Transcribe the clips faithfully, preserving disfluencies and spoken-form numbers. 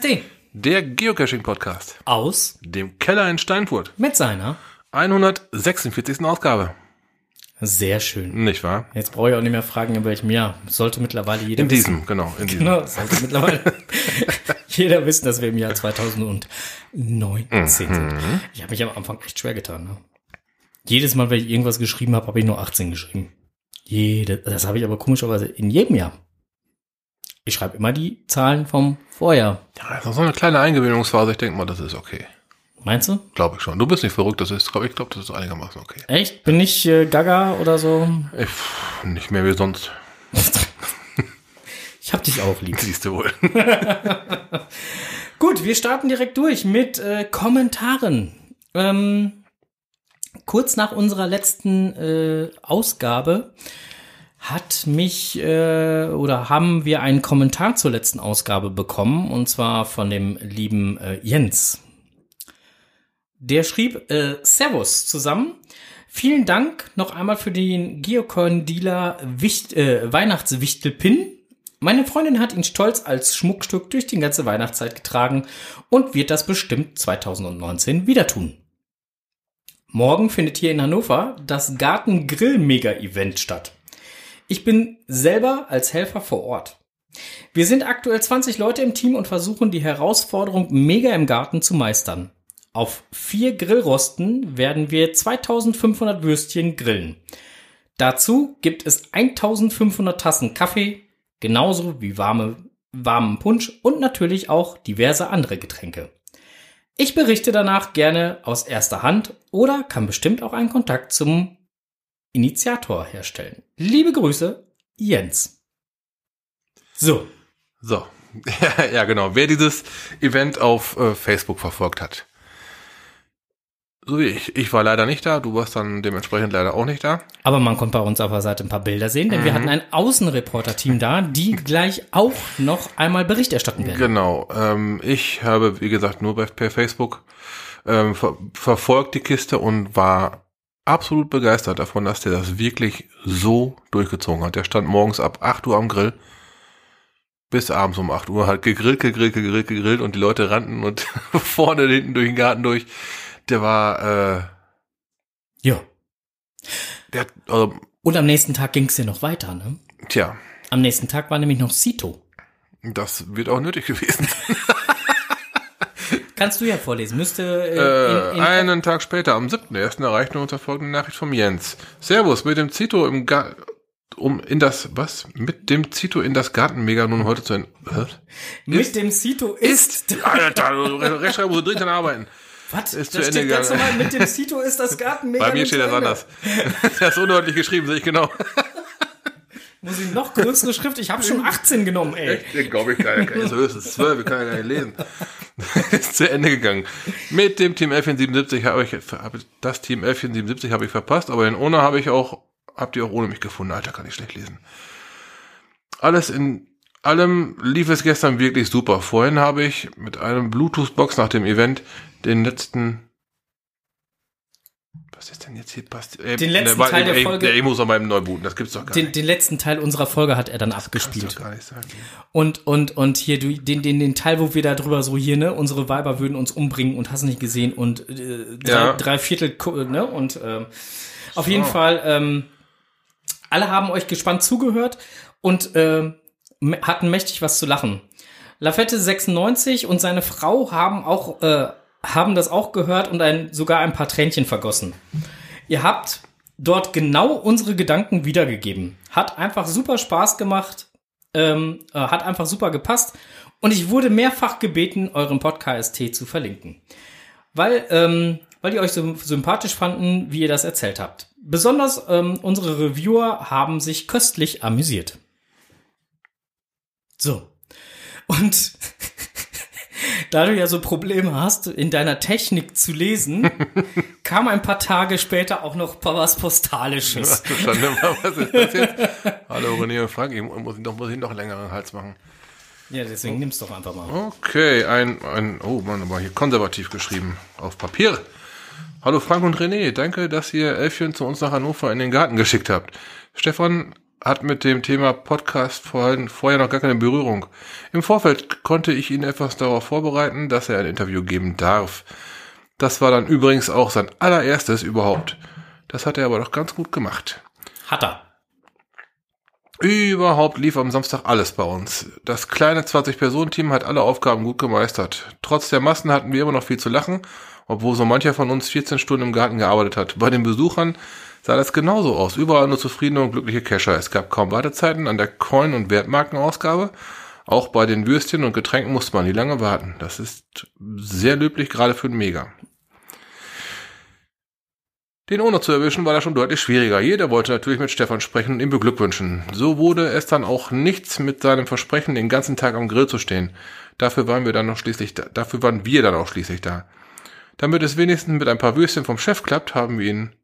P K S D, der Geocaching-Podcast aus dem Keller in Steinfurt mit seiner hundertsechsundvierzigsten Ausgabe. Sehr schön. Nicht wahr? Jetzt brauche ich auch nicht mehr fragen, in welchem Jahr. Sollte mittlerweile jeder In diesem, wissen, genau. In diesem. Genau, sollte mittlerweile jeder wissen, dass wir im Jahr zweitausendneunzehn sind. Ich habe mich am Anfang echt schwer getan. Ne? Jedes Mal, wenn ich irgendwas geschrieben habe, habe ich nur achtzehn geschrieben. Jede, das habe ich aber komischerweise in jedem Jahr. Ich schreibe immer die Zahlen vom Vorjahr. Ja, das ist so eine kleine Eingewöhnungsphase. Ich denke mal, das ist okay. Meinst du? Glaube ich schon. Du bist nicht verrückt. Das ist, glaub ich, glaube, das ist einigermaßen okay. Echt? Bin ich äh, Gaga oder so? Ich, nicht mehr wie sonst. Ich hab dich auch lieb. Siehst du wohl. Gut, wir starten direkt durch mit äh, Kommentaren. Ähm, kurz nach unserer letzten äh, Ausgabe hat mich äh, oder haben wir einen Kommentar zur letzten Ausgabe bekommen, und zwar von dem lieben äh, Jens. Der schrieb, äh, Servus zusammen, vielen Dank noch einmal für den Geocoin-Dealer Wicht, äh, Weihnachtswichtelpin. Meine Freundin hat ihn stolz als Schmuckstück durch die ganze Weihnachtszeit getragen und wird das bestimmt zweitausendneunzehn wieder tun. Morgen findet hier in Hannover das Garten-Grill-Mega-Event statt. Ich bin selber als Helfer vor Ort. Wir sind aktuell zwanzig Leute im Team und versuchen die Herausforderung Mega im Garten zu meistern. Auf vier Grillrosten werden wir zweitausendfünfhundert Würstchen grillen. Dazu gibt es eintausendfünfhundert Tassen Kaffee, genauso wie warme, warmen Punsch und natürlich auch diverse andere Getränke. Ich berichte danach gerne aus erster Hand oder kann bestimmt auch einen Kontakt zum Initiator herstellen. Liebe Grüße, Jens. So. So. Ja, genau. Wer dieses Event auf äh, Facebook verfolgt hat. So wie ich. Ich war leider nicht da, du warst dann dementsprechend leider auch nicht da. Aber man konnte bei uns auf der Seite ein paar Bilder sehen, denn mhm. wir hatten ein Außenreporter-Team da, die gleich auch noch einmal Bericht erstatten werden. Genau. Ähm, ich habe, wie gesagt, nur bei, per Facebook ähm, ver- verfolgt die Kiste und war absolut begeistert davon, dass der das wirklich so durchgezogen hat. Der stand morgens ab acht Uhr am Grill bis abends um acht Uhr, hat gegrillt, gegrillt, gegrillt, gegrillt und die Leute rannten und vorne, hinten durch den Garten durch. Der war, äh, ja. Der, also, und am nächsten Tag ging es ja noch weiter, ne? Tja. Am nächsten Tag war nämlich noch Sito. Das wird auch nötig gewesen. Kannst du ja vorlesen. Müsste äh, in, in einen Tag später, am siebten ersten erreichten wir uns folgende Nachricht vom Jens. Servus, mit dem Zito im Garten, um in das, was? Mit dem Zito in das Gartenmega nun heute zu... In- mit ist, dem Zito ist... ist Alter, Rechtschreibung, so dringend arbeiten. Was? Ist das zu Ende gegangen. Mal, mit dem Zito ist das Gartenmega. Bei mir steht das anders. Das ist undeutlich geschrieben, sehe ich genau. Muss ich noch größere Schrift? Ich habe schon achtzehn genommen, ey. Echt? Den glaube ich gar nicht. So ist es zwölf, ich kann ja gar nicht lesen. Ist zu Ende gegangen. Mit dem Team elf siebenundsiebzig habe ich, das Team elf siebenundsiebzig habe ich verpasst, aber den ohne habe ich auch, habt ihr auch ohne mich gefunden. Alter, kann ich schlecht lesen. Alles in allem lief es gestern wirklich super. Vorhin habe ich mit einem Bluetooth-Box nach dem Event den letzten, was ist denn jetzt hier passiert? Äh, den letzten der, Teil der, der Folge. Der, ich muss an meinem Neubooten, das gibt's doch gar den, nicht. Den letzten Teil unserer Folge hat er dann das abgespielt. Kannst du gar nicht sagen. Und, und, und hier, den, den, den Teil, wo wir da drüber so hier, ne, unsere Weiber würden uns umbringen und hast nicht gesehen und äh, drei, ja. drei Viertel, ne, und äh, auf so. jeden Fall, ähm, alle haben euch gespannt zugehört und äh, hatten mächtig was zu lachen. LaVette sechsundneunzig und seine Frau haben auch, äh, haben das auch gehört und ein, sogar ein paar Tränchen vergossen. Ihr habt dort genau unsere Gedanken wiedergegeben. Hat einfach super Spaß gemacht, ähm, äh, hat einfach super gepasst und ich wurde mehrfach gebeten, euren Podcast zu verlinken, weil ähm, weil die euch so sympathisch fanden, wie ihr das erzählt habt. Besonders ähm, unsere Reviewer haben sich köstlich amüsiert. So. Und da du ja so Probleme hast, in deiner Technik zu lesen, kam ein paar Tage später auch noch was Postalisches. Ja, was ist das jetzt? Hallo René und Frank, ich muss ihn doch, muss ihn doch längeren Hals machen. Ja, deswegen nimm's doch einfach mal. Okay, ein, ein, oh Mann, aber hier konservativ geschrieben, auf Papier. Hallo Frank und René, danke, dass ihr Elfchen zu uns nach Hannover in den Garten geschickt habt. Stefan hat mit dem Thema Podcast vorher noch gar keine Berührung. Im Vorfeld konnte ich ihn etwas darauf vorbereiten, dass er ein Interview geben darf. Das war dann übrigens auch sein allererstes überhaupt. Das hat er aber doch ganz gut gemacht. Hat er. Überhaupt lief am Samstag alles bei uns. Das kleine zwanzig-Personen-Team hat alle Aufgaben gut gemeistert. Trotz der Massen hatten wir immer noch viel zu lachen, obwohl so mancher von uns vierzehn Stunden im Garten gearbeitet hat. Bei den Besuchern sah das genauso aus. Überall nur zufriedene und glückliche Cacher. Es gab kaum Wartezeiten an der Coin- und Wertmarkenausgabe. Auch bei den Würstchen und Getränken musste man nie lange warten. Das ist sehr löblich, gerade für den Mega. Den Owner zu erwischen war da schon deutlich schwieriger. Jeder wollte natürlich mit Stefan sprechen und ihm beglückwünschen. So wurde es dann auch nichts mit seinem Versprechen, den ganzen Tag am Grill zu stehen. Dafür waren wir dann noch schließlich da. Dafür waren wir dann auch schließlich da. Damit es wenigstens mit ein paar Würstchen vom Chef klappt, haben wir ihn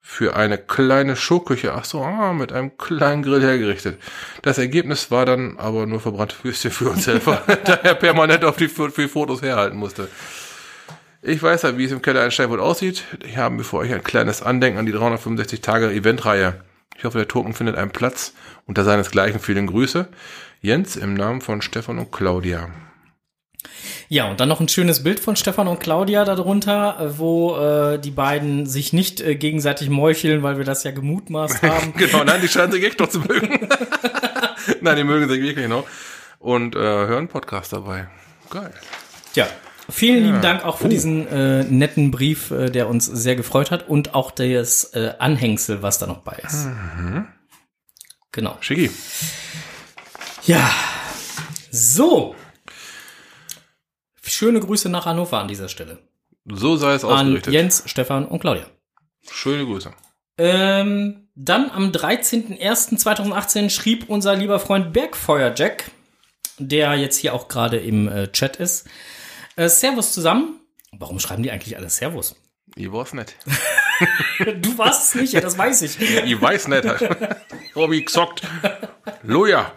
für eine kleine Showküche, ach so, ah, mit einem kleinen Grill hergerichtet. Das Ergebnis war dann aber nur verbrannte Würstchen für uns selber, da er permanent auf die für Fotos herhalten musste. Ich weiß ja, wie es im Keller in Steinfurt aussieht. Ich habe für euch ein kleines Andenken an die dreihundertfünfundsechzig-Tage-Eventreihe. Ich hoffe, der Token findet einen Platz. Unter seinesgleichen vielen Grüße. Jens im Namen von Stefan und Claudia. Ja, und dann noch ein schönes Bild von Stefan und Claudia darunter, wo äh, die beiden sich nicht äh, gegenseitig meucheln, weil wir das ja gemutmaßt haben. Genau, nein, die scheinen sich echt doch zu mögen. Nein, die mögen sich wirklich noch. Und äh, hören Podcast dabei. Geil. Tja. Vielen lieben ja. Dank auch für oh. diesen äh, netten Brief, äh, der uns sehr gefreut hat und auch das äh, Anhängsel, was da noch bei ist. Mhm. Genau. Schicki. Ja. So. Schöne Grüße nach Hannover an dieser Stelle. So sei es ausgerichtet. An Jens, Stefan und Claudia. Schöne Grüße. Ähm, dann am dreizehnten ersten zweitausendachtzehn schrieb unser lieber Freund Bergfeuerjack, der jetzt hier auch gerade im äh, Chat ist, Äh, Servus zusammen. Warum schreiben die eigentlich alle Servus? Ich war's nicht. Du warst es nicht, ja, das weiß ich. Ja, ich weiß nicht. Hab ich gesagt. Loja.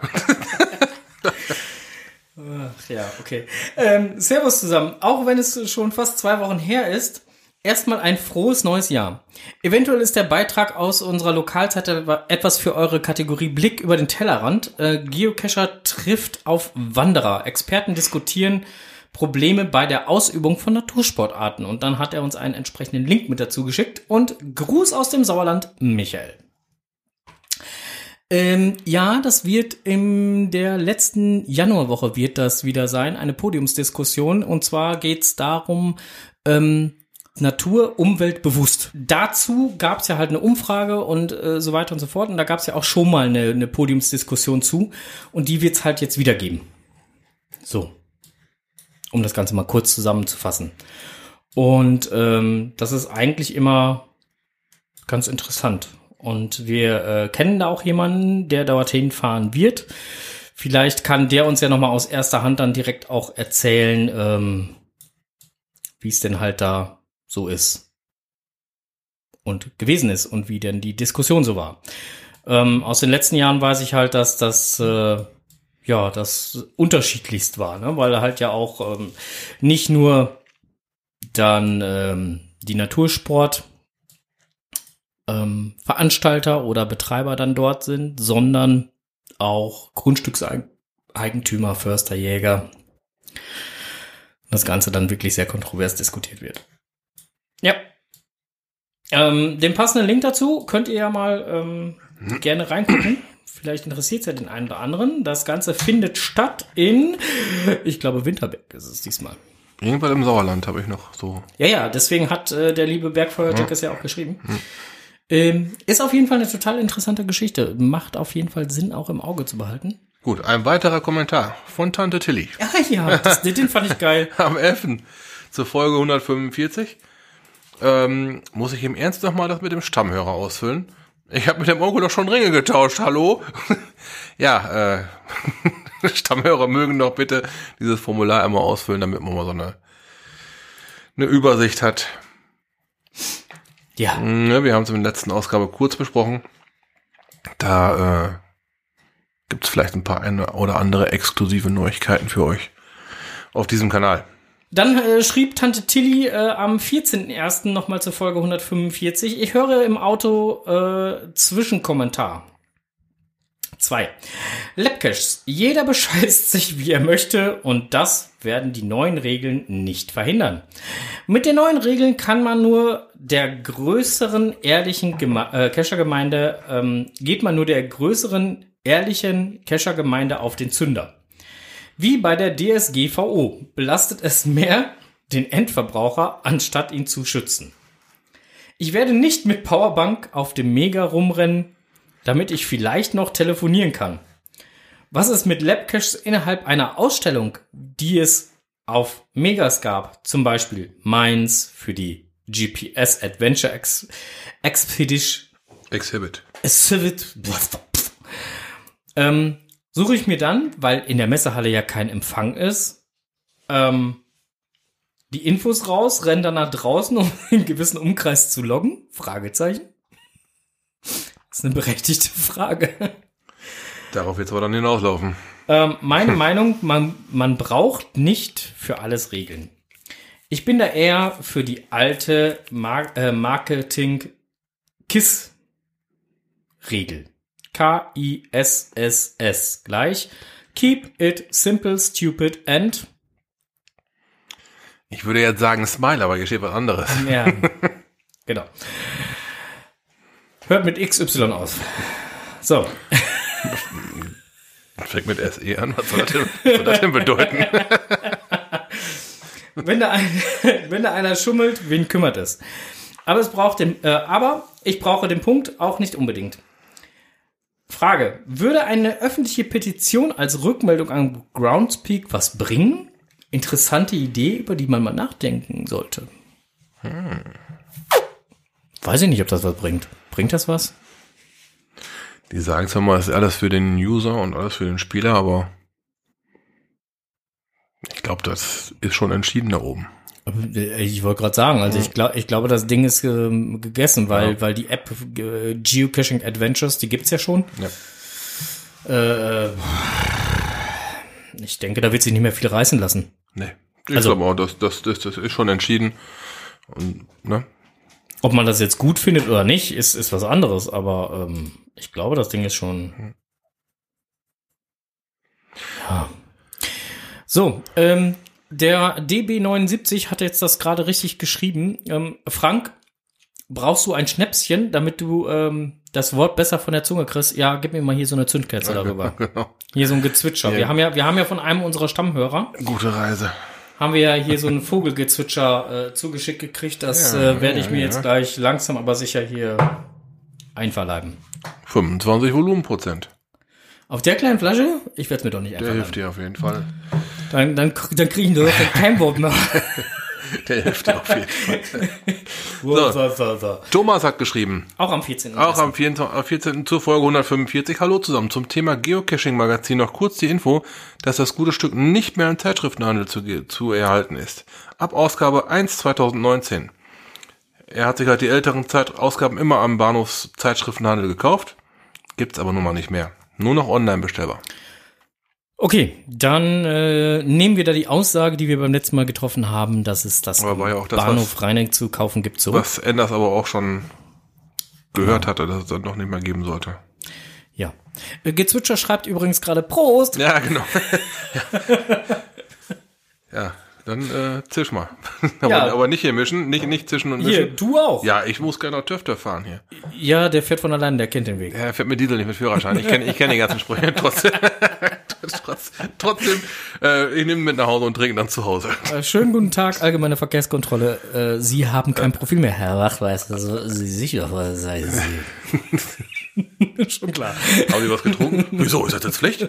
Ach ja, okay. Ähm, servus zusammen. Auch wenn es schon fast zwei Wochen her ist, erstmal ein frohes neues Jahr. Eventuell ist der Beitrag aus unserer Lokalzeit etwas für eure Kategorie Blick über den Tellerrand. Äh, Geocacher trifft auf Wanderer. Experten diskutieren Probleme bei der Ausübung von Natursportarten. Und dann hat er uns einen entsprechenden Link mit dazu geschickt. Und Gruß aus dem Sauerland, Michael. Ähm, ja, das wird in der letzten Januarwoche wird das wieder sein, eine Podiumsdiskussion. Und zwar geht es darum, ähm, Natur, Umwelt bewusst. Dazu gab es ja halt eine Umfrage und äh, so weiter und so fort. Und da gab es ja auch schon mal eine, eine Podiumsdiskussion zu. Und die wird es halt jetzt wieder geben. So. Um das Ganze mal kurz zusammenzufassen. Und ähm, das ist eigentlich immer ganz interessant. Und wir äh, kennen da auch jemanden, der dorthin fahren wird. Vielleicht kann der uns ja nochmal aus erster Hand dann direkt auch erzählen, ähm, wie es denn halt da so ist und gewesen ist und wie denn die Diskussion so war. Ähm, aus den letzten Jahren weiß ich halt, dass das äh, ja, das unterschiedlichst war, ne? Weil halt ja auch ähm, nicht nur dann ähm, die Natursport ähm, Veranstalter oder Betreiber dann dort sind, sondern auch Grundstückseigentümer, Förster, Jäger. Das Ganze dann wirklich sehr kontrovers diskutiert wird. Ja. Ähm, den passenden Link dazu könnt ihr ja mal ähm, hm. gerne reingucken. Vielleicht interessiert es ja den einen oder anderen. Das Ganze findet statt in, ich glaube, Winterberg ist es diesmal. Irgendwann im Sauerland habe ich noch so. Ja, ja, deswegen hat äh, der liebe Bergfeuerjack ja. es ja auch geschrieben. Hm. Ähm, ist auf jeden Fall eine total interessante Geschichte. Macht auf jeden Fall Sinn, auch im Auge zu behalten. Gut, ein weiterer Kommentar von Tante Tilly. Ach ja, das, den fand ich geil. Am elften zur Folge hundertfünfundvierzig ähm, muss ich im Ernst nochmal das mit dem Stammhörer ausfüllen. Ich habe mit dem Onkel doch schon Ringe getauscht, hallo? Ja, äh, Stammhörer mögen doch bitte dieses Formular einmal ausfüllen, damit man mal so eine, eine Übersicht hat. Ja. Wir haben es in der letzten Ausgabe kurz besprochen. Da äh, gibt es vielleicht ein paar eine oder andere exklusive Neuigkeiten für euch auf diesem Kanal. Dann äh, schrieb Tante Tilly äh, am vierzehnten ersten nochmal zur Folge hundertfünfundvierzig, ich höre im Auto äh, Zwischenkommentar. zwei. Labcaches. Jeder bescheißt sich, wie er möchte, und das werden die neuen Regeln nicht verhindern. Mit den neuen Regeln kann man nur der größeren, ehrlichen Geme- äh, Cacher-Gemeinde, ähm, geht man nur der größeren, ehrlichen Cacher-Gemeinde auf den Zünder. Wie bei der D S G V O belastet es mehr den Endverbraucher, anstatt ihn zu schützen. Ich werde nicht mit Powerbank auf dem Mega rumrennen, damit ich vielleicht noch telefonieren kann. Was es mit Labcaches innerhalb einer Ausstellung, die es auf Megas gab, zum Beispiel Mainz für die G P S Adventure Ex- Expedition Exhibit, Exhibit. Ähm, suche ich mir dann, weil in der Messehalle ja kein Empfang ist, ähm, die Infos raus, renn dann nach draußen, um einen gewissen Umkreis zu loggen? Fragezeichen. Das ist eine berechtigte Frage. Darauf wird es aber dann hinauslaufen. Ähm, meine hm. Meinung, man, man braucht nicht für alles Regeln. Ich bin da eher für die alte Mar- äh, Marketing-K I S S-Regel. K I S S S gleich Keep it simple, stupid and... Ich würde jetzt sagen Smile, aber hier steht was anderes. Ja, genau. Hört mit X Y aus. So. Fängt mit S E an. Was soll das denn, soll das denn bedeuten? Wenn da, ein, wenn da einer schummelt, wen kümmert es? Aber, es braucht den, äh, aber ich brauche den Punkt auch nicht unbedingt. Frage. Würde eine öffentliche Petition als Rückmeldung an Groundspeak was bringen? Interessante Idee, über die man mal nachdenken sollte. Hm. Weiß ich nicht, ob das was bringt. Bringt das was? Die sagen zwar mal, es ist alles für den User und alles für den Spieler, aber ich glaube, das ist schon entschieden da oben. Ich wollte gerade sagen, also ich glaube, ich glaube, das Ding ist ähm, gegessen, weil, ja. weil die App äh, Geocaching Adventures, die gibt's ja schon. Ja. Äh, ich denke, da wird sich nicht mehr viel reißen lassen. Nee, ich also, glaube auch, das, das, das, das ist schon entschieden. Und, ne? Ob man das jetzt gut findet oder nicht, ist, ist was anderes. Aber ähm, ich glaube, das Ding ist schon... Ja. So, ähm, der D B neunundsiebzig hat jetzt das gerade richtig geschrieben. Ähm, Frank, brauchst du ein Schnäpschen, damit du ähm, das Wort besser von der Zunge kriegst? Ja, gib mir mal hier so eine Zündkerze darüber. Genau. Hier so ein Gezwitscher. Yeah. Wir haben ja, wir haben ja von einem unserer Stammhörer. Gute Reise. Haben wir ja hier so einen Vogelgezwitscher äh, zugeschickt gekriegt. Das ja, äh, werde ich ja, mir ja. jetzt gleich langsam, aber sicher hier einverleiben. fünfundzwanzig Volumenprozent. Auf der kleinen Flasche? Ich werde es mir doch nicht einverleiben. Der hilft dir auf jeden Fall. Dann, dann, dann kriegen wir doch kein Wort mehr. Der hilft auf jeden Fall. So. So, so, so. Thomas hat geschrieben. Auch am vierzehnten Auch am vierzehnten zur Folge hundertfünfundvierzig. Hallo zusammen. Zum Thema Geocaching-Magazin noch kurz die Info, dass das gute Stück nicht mehr im Zeitschriftenhandel zu, zu erhalten ist. Ab Ausgabe eins zweitausendneunzehn. Er hat sich halt die älteren Zeit- Ausgaben immer am Bahnhofszeitschriftenhandel gekauft. Gibt's aber nun mal nicht mehr. Nur noch online bestellbar. Okay, dann äh, nehmen wir da die Aussage, die wir beim letzten Mal getroffen haben, dass es das, ja das Bahnhof was, Rheineck zu kaufen gibt, zurück. Was Enders aber auch schon gehört ja. hatte, dass es das noch nicht mehr geben sollte. Ja. Gezwitscher schreibt übrigens gerade Prost. Ja, genau. Ja, dann äh, zisch mal. aber, ja. aber nicht hier mischen, nicht, nicht zischen und mischen. Hier, du auch. Ja, ich muss gerne noch Töfter fahren hier. Ja, der fährt von allein, der kennt den Weg. Er fährt mit Diesel, nicht mit Führerschein. Ich kenne ich kenn die ganzen Sprüche trotzdem. Trotz, trotzdem, äh, ich nehme ihn mit nach Hause und trinke dann zu Hause. Äh, schönen guten Tag, allgemeine Verkehrskontrolle. Äh, Sie haben kein Profil mehr, Herr Wachweiß. Also, Sie sicher, was sei Sie. Schon klar. Haben Sie was getrunken? Wieso, ist das jetzt Pflicht?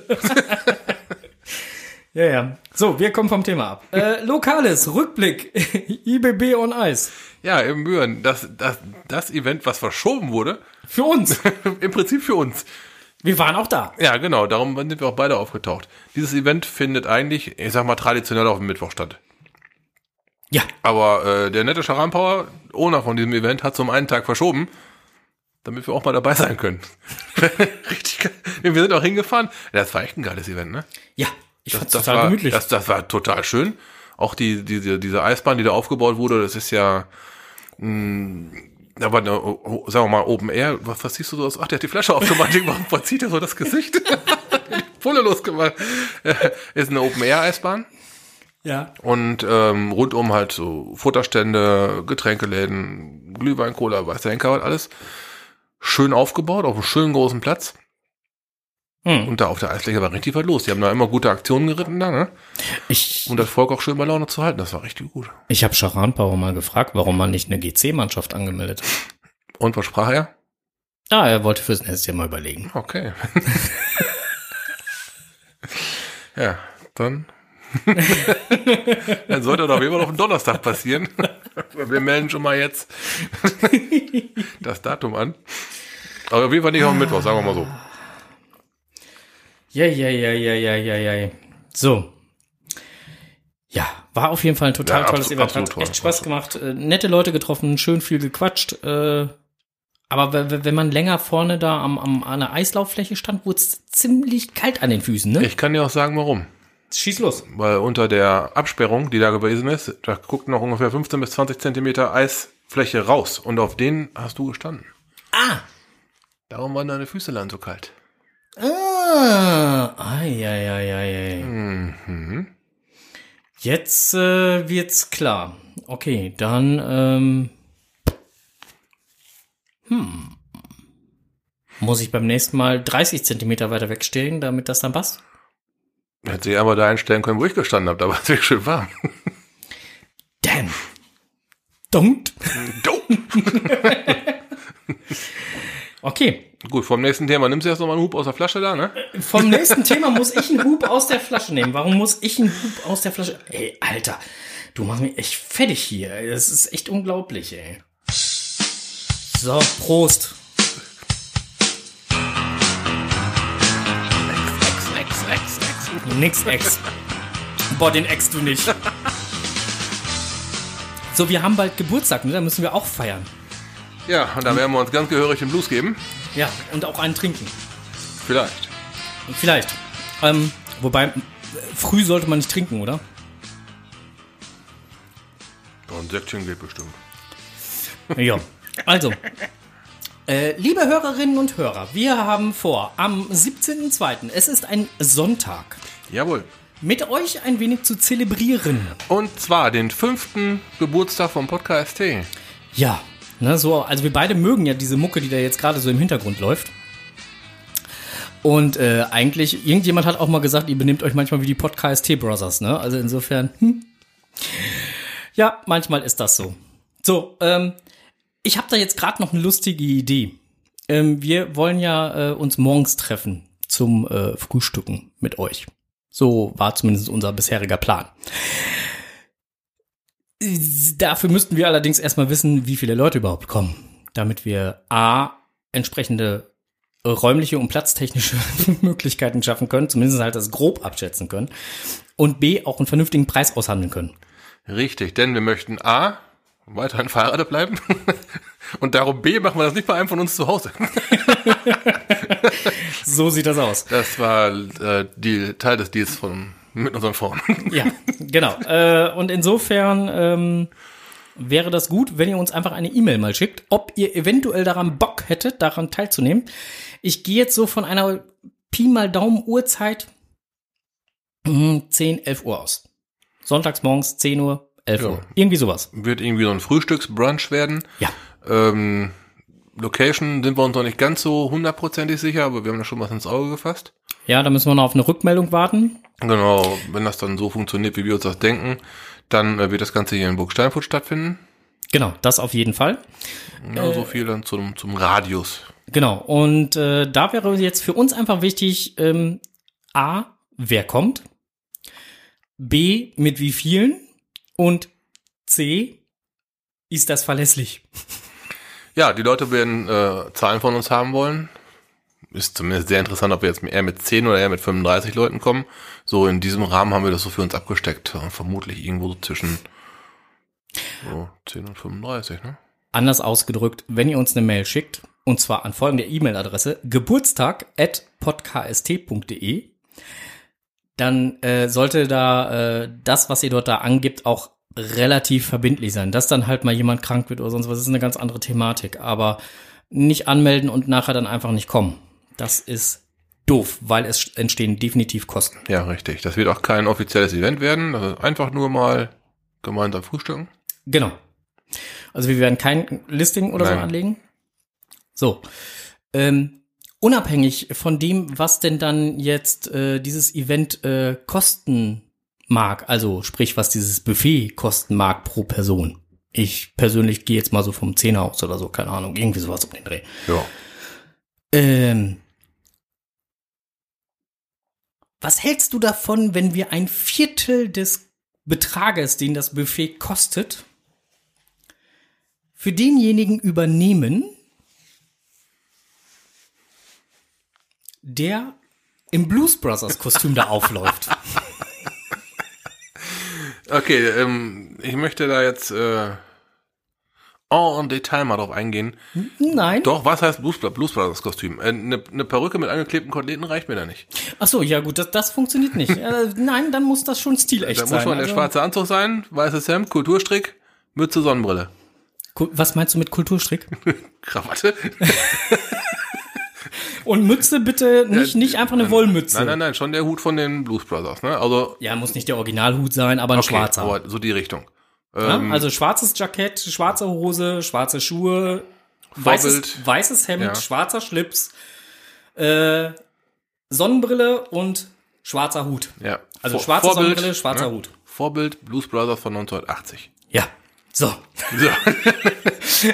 Ja, ja. So, wir kommen vom Thema ab. Äh, Lokales, Rückblick, I B B on Ice. Ja, in Büren, das, das, das Event, was verschoben wurde. Für uns. Im Prinzip für uns. Wir waren auch da. Ja, genau, darum sind wir auch beide aufgetaucht. Dieses Event findet eigentlich, ich sag mal, traditionell auf dem Mittwoch statt. Ja. Aber äh, der nette Sharan Power, Owner von diesem Event, hat es um einen Tag verschoben, damit wir auch mal dabei sein können. Richtig geil. Wir sind auch hingefahren. Das war echt ein geiles Event, ne? Ja, ich fand es total war, gemütlich. Das, das war total schön. Auch die, die, diese Eisbahn, die da aufgebaut wurde, das ist ja... Mh, Aber eine, sagen wir mal, Open Air, was, was siehst du so aus? Ach, der hat die Flasche aufgemacht, warum zieht er so das Gesicht? Die Pulle losgemacht. Ist eine Open Air Eisbahn. Ja. Und ähm, rundum halt so Futterstände, Getränkeläden, Glühwein, Cola, weiß der Henker, alles. Schön aufgebaut, auf einem schönen großen Platz. Hm. Und da auf der Eisfläche war richtig was los. Die haben da immer gute Aktionen geritten da, ne? Ich, um das Volk auch schön bei Laune zu halten, das war richtig gut. Ich habe Sharan Power mal gefragt, warum man nicht eine G C-Mannschaft angemeldet hat. Und was sprach er? Ah, er wollte fürs nächste Jahr mal überlegen. Okay. Ja, dann dann sollte doch immer noch am Donnerstag passieren. Wir melden schon mal jetzt das Datum an. Aber auf jeden Fall nicht auf Mittwoch, sagen wir mal so. Ja, ja, ja, ja, ja, ja, ja. So. Ja, war auf jeden Fall ein total ja, tolles absolut, Event. Hat absolut, echt Spaß absolut. gemacht. Äh, nette Leute getroffen, schön viel gequatscht. Äh, aber w- w- wenn man länger vorne da am, am, an der Eislauffläche stand, wurde es ziemlich kalt an den Füßen, ne? Ich kann dir auch sagen, warum. Schieß los. Weil unter der Absperrung, die da gewesen ist, da guckten noch ungefähr fünfzehn bis zwanzig Zentimeter Eisfläche raus. Und auf denen hast du gestanden. Ah! Darum waren deine Füße lang so kalt. Ah, ai, ai, ai, ai. Mhm. Jetzt äh, wird's klar. Okay, dann, ähm, hm. Muss ich beim nächsten Mal dreißig Zentimeter weiter wegstehen, damit das dann passt? Hätte ich aber da einstellen können, wo ich gestanden habe, da war es wirklich schön warm. Damn. Don't. Don't. Okay. Gut, vom nächsten Thema. Nimmst du erst nochmal einen Hub aus der Flasche da, ne? Äh, vom nächsten Thema muss ich einen Hub aus der Flasche nehmen. Warum muss ich einen Hub aus der Flasche? Ey, Alter, du machst mich echt fertig hier. Das ist echt unglaublich, ey. So, Prost. Ex, ex, ex, ex, ex. Nix, ex. Boah, den ex du nicht. So, wir haben bald Geburtstag, ne? Da müssen wir auch feiern. Ja, und da werden wir uns ganz gehörig den Blues geben. Ja, und auch einen trinken. Vielleicht. Vielleicht. Ähm, wobei, früh sollte man nicht trinken, oder? Ja, ein Säckchen geht bestimmt. Ja, also, äh, liebe Hörerinnen und Hörer, wir haben vor, am siebzehnten zweiten, es ist ein Sonntag. Jawohl. Mit euch ein wenig zu zelebrieren. Und zwar den fünften Geburtstag vom Podcast. Ja. Ne, so, also wir beide mögen ja diese Mucke, die da jetzt gerade so im Hintergrund läuft. Und äh, eigentlich, irgendjemand hat auch mal gesagt, ihr benehmt euch manchmal wie die Podcast-Brothers, ne? Also insofern, hm. Ja, manchmal ist das so. So, ähm, ich habe da jetzt gerade noch eine lustige Idee. Ähm, wir wollen ja äh, uns morgens treffen zum äh, Frühstücken mit euch. So war zumindest unser bisheriger Plan. Dafür müssten wir allerdings erstmal wissen, wie viele Leute überhaupt kommen, damit wir a. entsprechende räumliche und platztechnische Möglichkeiten schaffen können, zumindest halt das grob abschätzen können, und b. auch einen vernünftigen Preis aushandeln können. Richtig, denn wir möchten a. weiterhin Fahrräder bleiben und darum b. machen wir das nicht bei einem von uns zu Hause. So sieht das aus. Das war äh, die Teil des Deals von... mit unseren Frauen. Ja, genau. Äh, und insofern ähm, wäre das gut, wenn ihr uns einfach eine E-Mail mal schickt, ob ihr eventuell daran Bock hättet, daran teilzunehmen. Ich gehe jetzt so von einer Pi mal Daumen Uhrzeit zehn, elf Uhr aus. Sonntags morgens zehn Uhr, elf Uhr. Ja. Irgendwie sowas. Wird irgendwie so ein Frühstücksbrunch werden. Ja. Ähm, Location sind wir uns noch nicht ganz so hundertprozentig sicher, aber wir haben da schon was ins Auge gefasst. Ja, da müssen wir noch auf eine Rückmeldung warten. Genau, wenn das dann so funktioniert, wie wir uns das denken, dann äh, wird das Ganze hier in Burg Steinfurt stattfinden. Genau, das auf jeden Fall. Ja, äh, so viel dann zum, zum Radius. Genau, und äh, da wäre jetzt für uns einfach wichtig, ähm, a, wer kommt, b, mit wie vielen und c, ist das verlässlich? Ja, die Leute werden äh, Zahlen von uns haben wollen. Ist zumindest sehr interessant, ob wir jetzt eher mit zehn oder eher mit fünfunddreißig Leuten kommen. So in diesem Rahmen haben wir das so für uns abgesteckt. Vermutlich irgendwo so zwischen so zehn und fünfunddreißig, ne? Anders ausgedrückt, wenn ihr uns eine Mail schickt, und zwar an folgende E-Mail-Adresse, geburtstag at podkst punkt de, dann äh, sollte da äh, das, was ihr dort da angibt, auch relativ verbindlich sein. Dass dann halt mal jemand krank wird oder sonst was, ist eine ganz andere Thematik. Aber nicht anmelden und nachher dann einfach nicht kommen, das ist doof, weil es entstehen definitiv Kosten. Ja, richtig. Das wird auch kein offizielles Event werden. Also einfach nur mal gemeinsam frühstücken. Genau. Also wir werden kein Listing oder Nein. so anlegen. So. Ähm, unabhängig von dem, was denn dann jetzt äh, dieses Event äh, kosten mag, also sprich, was dieses Buffet kosten mag pro Person. Ich persönlich gehe jetzt mal so vom Zehner aus oder so, keine Ahnung, irgendwie sowas um den Dreh. Ja. Ähm, was hältst du davon, wenn wir ein Viertel des Betrages, den das Buffet kostet, für denjenigen übernehmen, der im Blues Brothers Kostüm da aufläuft? Okay, ähm, ich möchte da jetzt äh, en Detail mal drauf eingehen. Nein. Doch, was heißt Blues, Blues Brothers Kostüm? Eine äh, ne Perücke mit angeklebten Koteletten reicht mir da nicht. Ach so, ja gut, das, das funktioniert nicht. äh, nein, dann muss das schon stilecht sein. Da muss man also der schwarze Anzug sein, weißes Hemd, Kulturstrick, Mütze, Sonnenbrille. Was meinst du mit Kulturstrick? Krawatte. Und Mütze bitte nicht, ja, nicht einfach eine nein, Wollmütze. Nein, nein, nein, schon der Hut von den Blues Brothers, ne? Also ja, muss nicht der Originalhut sein, aber ein okay, schwarzer. Aber so die Richtung. Ähm, ja, also schwarzes Jackett, schwarze Hose, schwarze Schuhe, weißes, weißes Hemd, ja. Schwarzer Schlips, äh, Sonnenbrille und schwarzer Hut. Ja. Also Vor, schwarze Vorbild, Sonnenbrille, schwarzer ne? Hut. Vorbild Blues Brothers von neunzehnhundertachtzig. Ja. So. so.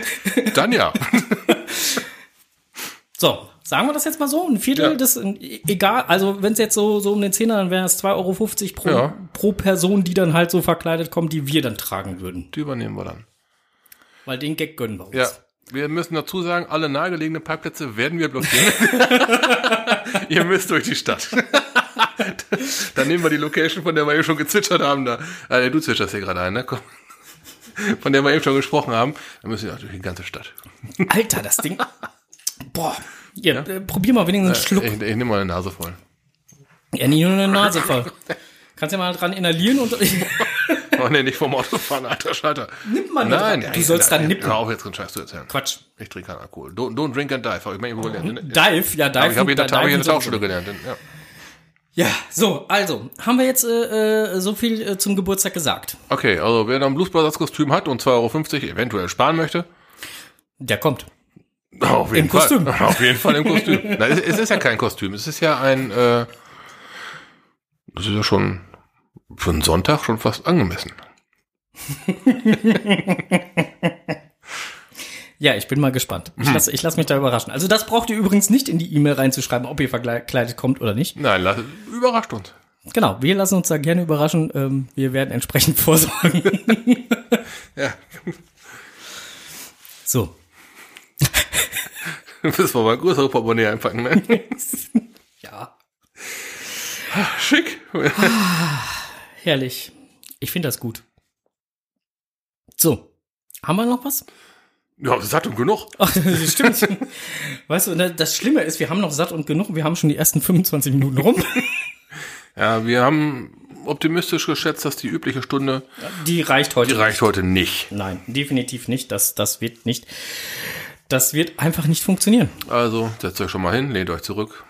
Dann ja. So, sagen wir das jetzt mal so? Ein Viertel, ja. Das egal, also wenn es jetzt so, so um den Zehner, dann wären es zwei Euro fünfzig pro, ja. pro Person, die dann halt so verkleidet kommt, die wir dann tragen würden. Die übernehmen wir dann. Weil den Gag gönnen wir uns. Ja, wir müssen dazu sagen, alle nahegelegenen Parkplätze werden wir blockieren. Ihr müsst durch die Stadt. Dann nehmen wir die Location, von der wir eben schon gezwitschert haben. Da. Also, du zwitscherst hier gerade ein, ne? Komm. Von der wir eben schon gesprochen haben. Dann müssen wir natürlich die ganze Stadt. Alter, das Ding... Boah, ja, ja? Äh, probier mal wenigstens einen Schluck. Ich, ich nehme mal eine Nase voll. Ja, nicht nur eine Nase voll. Kannst ja mal dran inhalieren und... Oh ne, nicht vom Auto fahren, alter Schalter. Nimm mal nicht. Nein, ja, du ja, sollst ja, dann nippen. Hör auf, jetzt den Scheiß zu erzählen. Quatsch. Ich trinke keinen Alkohol. Don't, don't drink and dive. Ich mein, ich dive? Ja, dive. Aber ich habe hier hab in der Tauchschule gelernt. Ja. Ja, so, also, haben wir jetzt äh, so viel äh, zum Geburtstag gesagt. Okay, also wer da ein Blues Brothers Kostüm hat und zwei Euro fünfzig eventuell sparen möchte... Der kommt. Auf jeden Im Fall. Kostüm. Auf jeden Fall im Kostüm. Nein, es, es ist ja kein Kostüm. Es ist ja ein, äh, das ist ja schon für einen Sonntag schon fast angemessen. Ja, ich bin mal gespannt. Ich lasse ich lass mich da überraschen. Also das braucht ihr übrigens nicht in die E-Mail reinzuschreiben, ob ihr verkleidet kommt oder nicht. Nein, lass, überrascht uns. Genau, wir lassen uns da gerne überraschen. Wir werden entsprechend vorsorgen. Ja. So. Müssen wir mal ein größeres Portemonnaie einpacken, ne? Ja. Schick. Herrlich. Ich finde das gut. So. Haben wir noch was? Ja, satt und genug. Ach, das stimmt. Weißt du, das Schlimme ist, wir haben noch satt und genug. Wir haben schon die ersten fünfundzwanzig Minuten rum. Ja, wir haben optimistisch geschätzt, dass die übliche Stunde... Die reicht heute Die reicht nicht. heute nicht. Nein, definitiv nicht. Das, das wird nicht... Das wird einfach nicht funktionieren. Also, setzt euch schon mal hin, lehnt euch zurück.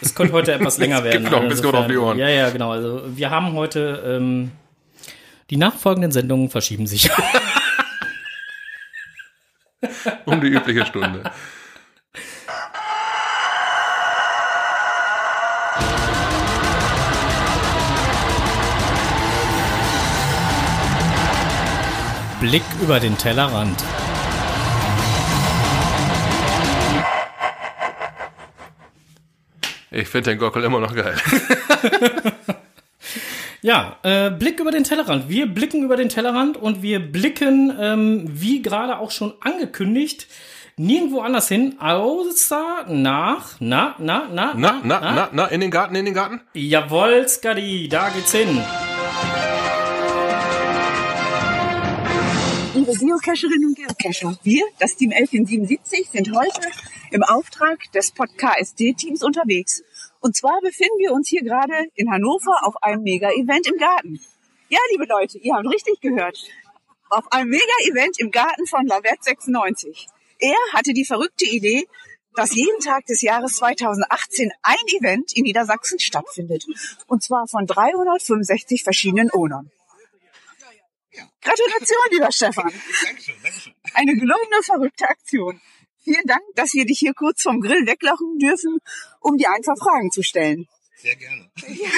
Es könnte heute etwas länger werden. Genau, ein bisschen auf die Ohren. Ja, ja, genau. Also, wir haben heute, ähm, die nachfolgenden Sendungen verschieben sich. Um die übliche Stunde. Blick über den Tellerrand. Ich finde den Gockel immer noch geil. Ja, äh, Blick über den Tellerrand. Wir blicken über den Tellerrand und wir blicken, ähm, wie gerade auch schon angekündigt, nirgendwo anders hin, außer nach, na, na, na, na, na, na, na, na, na in den Garten, in den Garten. Jawohl, Skadi, da geht's hin. Liebe Geocacherinnen und Geocacher, wir, das Team elfchen siebenundsiebzig, sind heute im Auftrag des Pod K S D-Teams unterwegs. Und zwar befinden wir uns hier gerade in Hannover auf einem Mega-Event im Garten. Ja, liebe Leute, ihr habt richtig gehört. Auf einem Mega-Event im Garten von LaVette sechsundneunzig. Er hatte die verrückte Idee, dass jeden Tag des Jahres zweitausendachtzehn ein Event in Niedersachsen stattfindet. Und zwar von dreihundertfünfundsechzig verschiedenen Ownern. Gratulation, lieber Stefan. Dankeschön, Dankeschön. Eine gelungene, verrückte Aktion. Vielen Dank, dass wir dich hier kurz vom Grill weglochen dürfen, um dir ein paar Fragen zu stellen. Sehr gerne. Ja,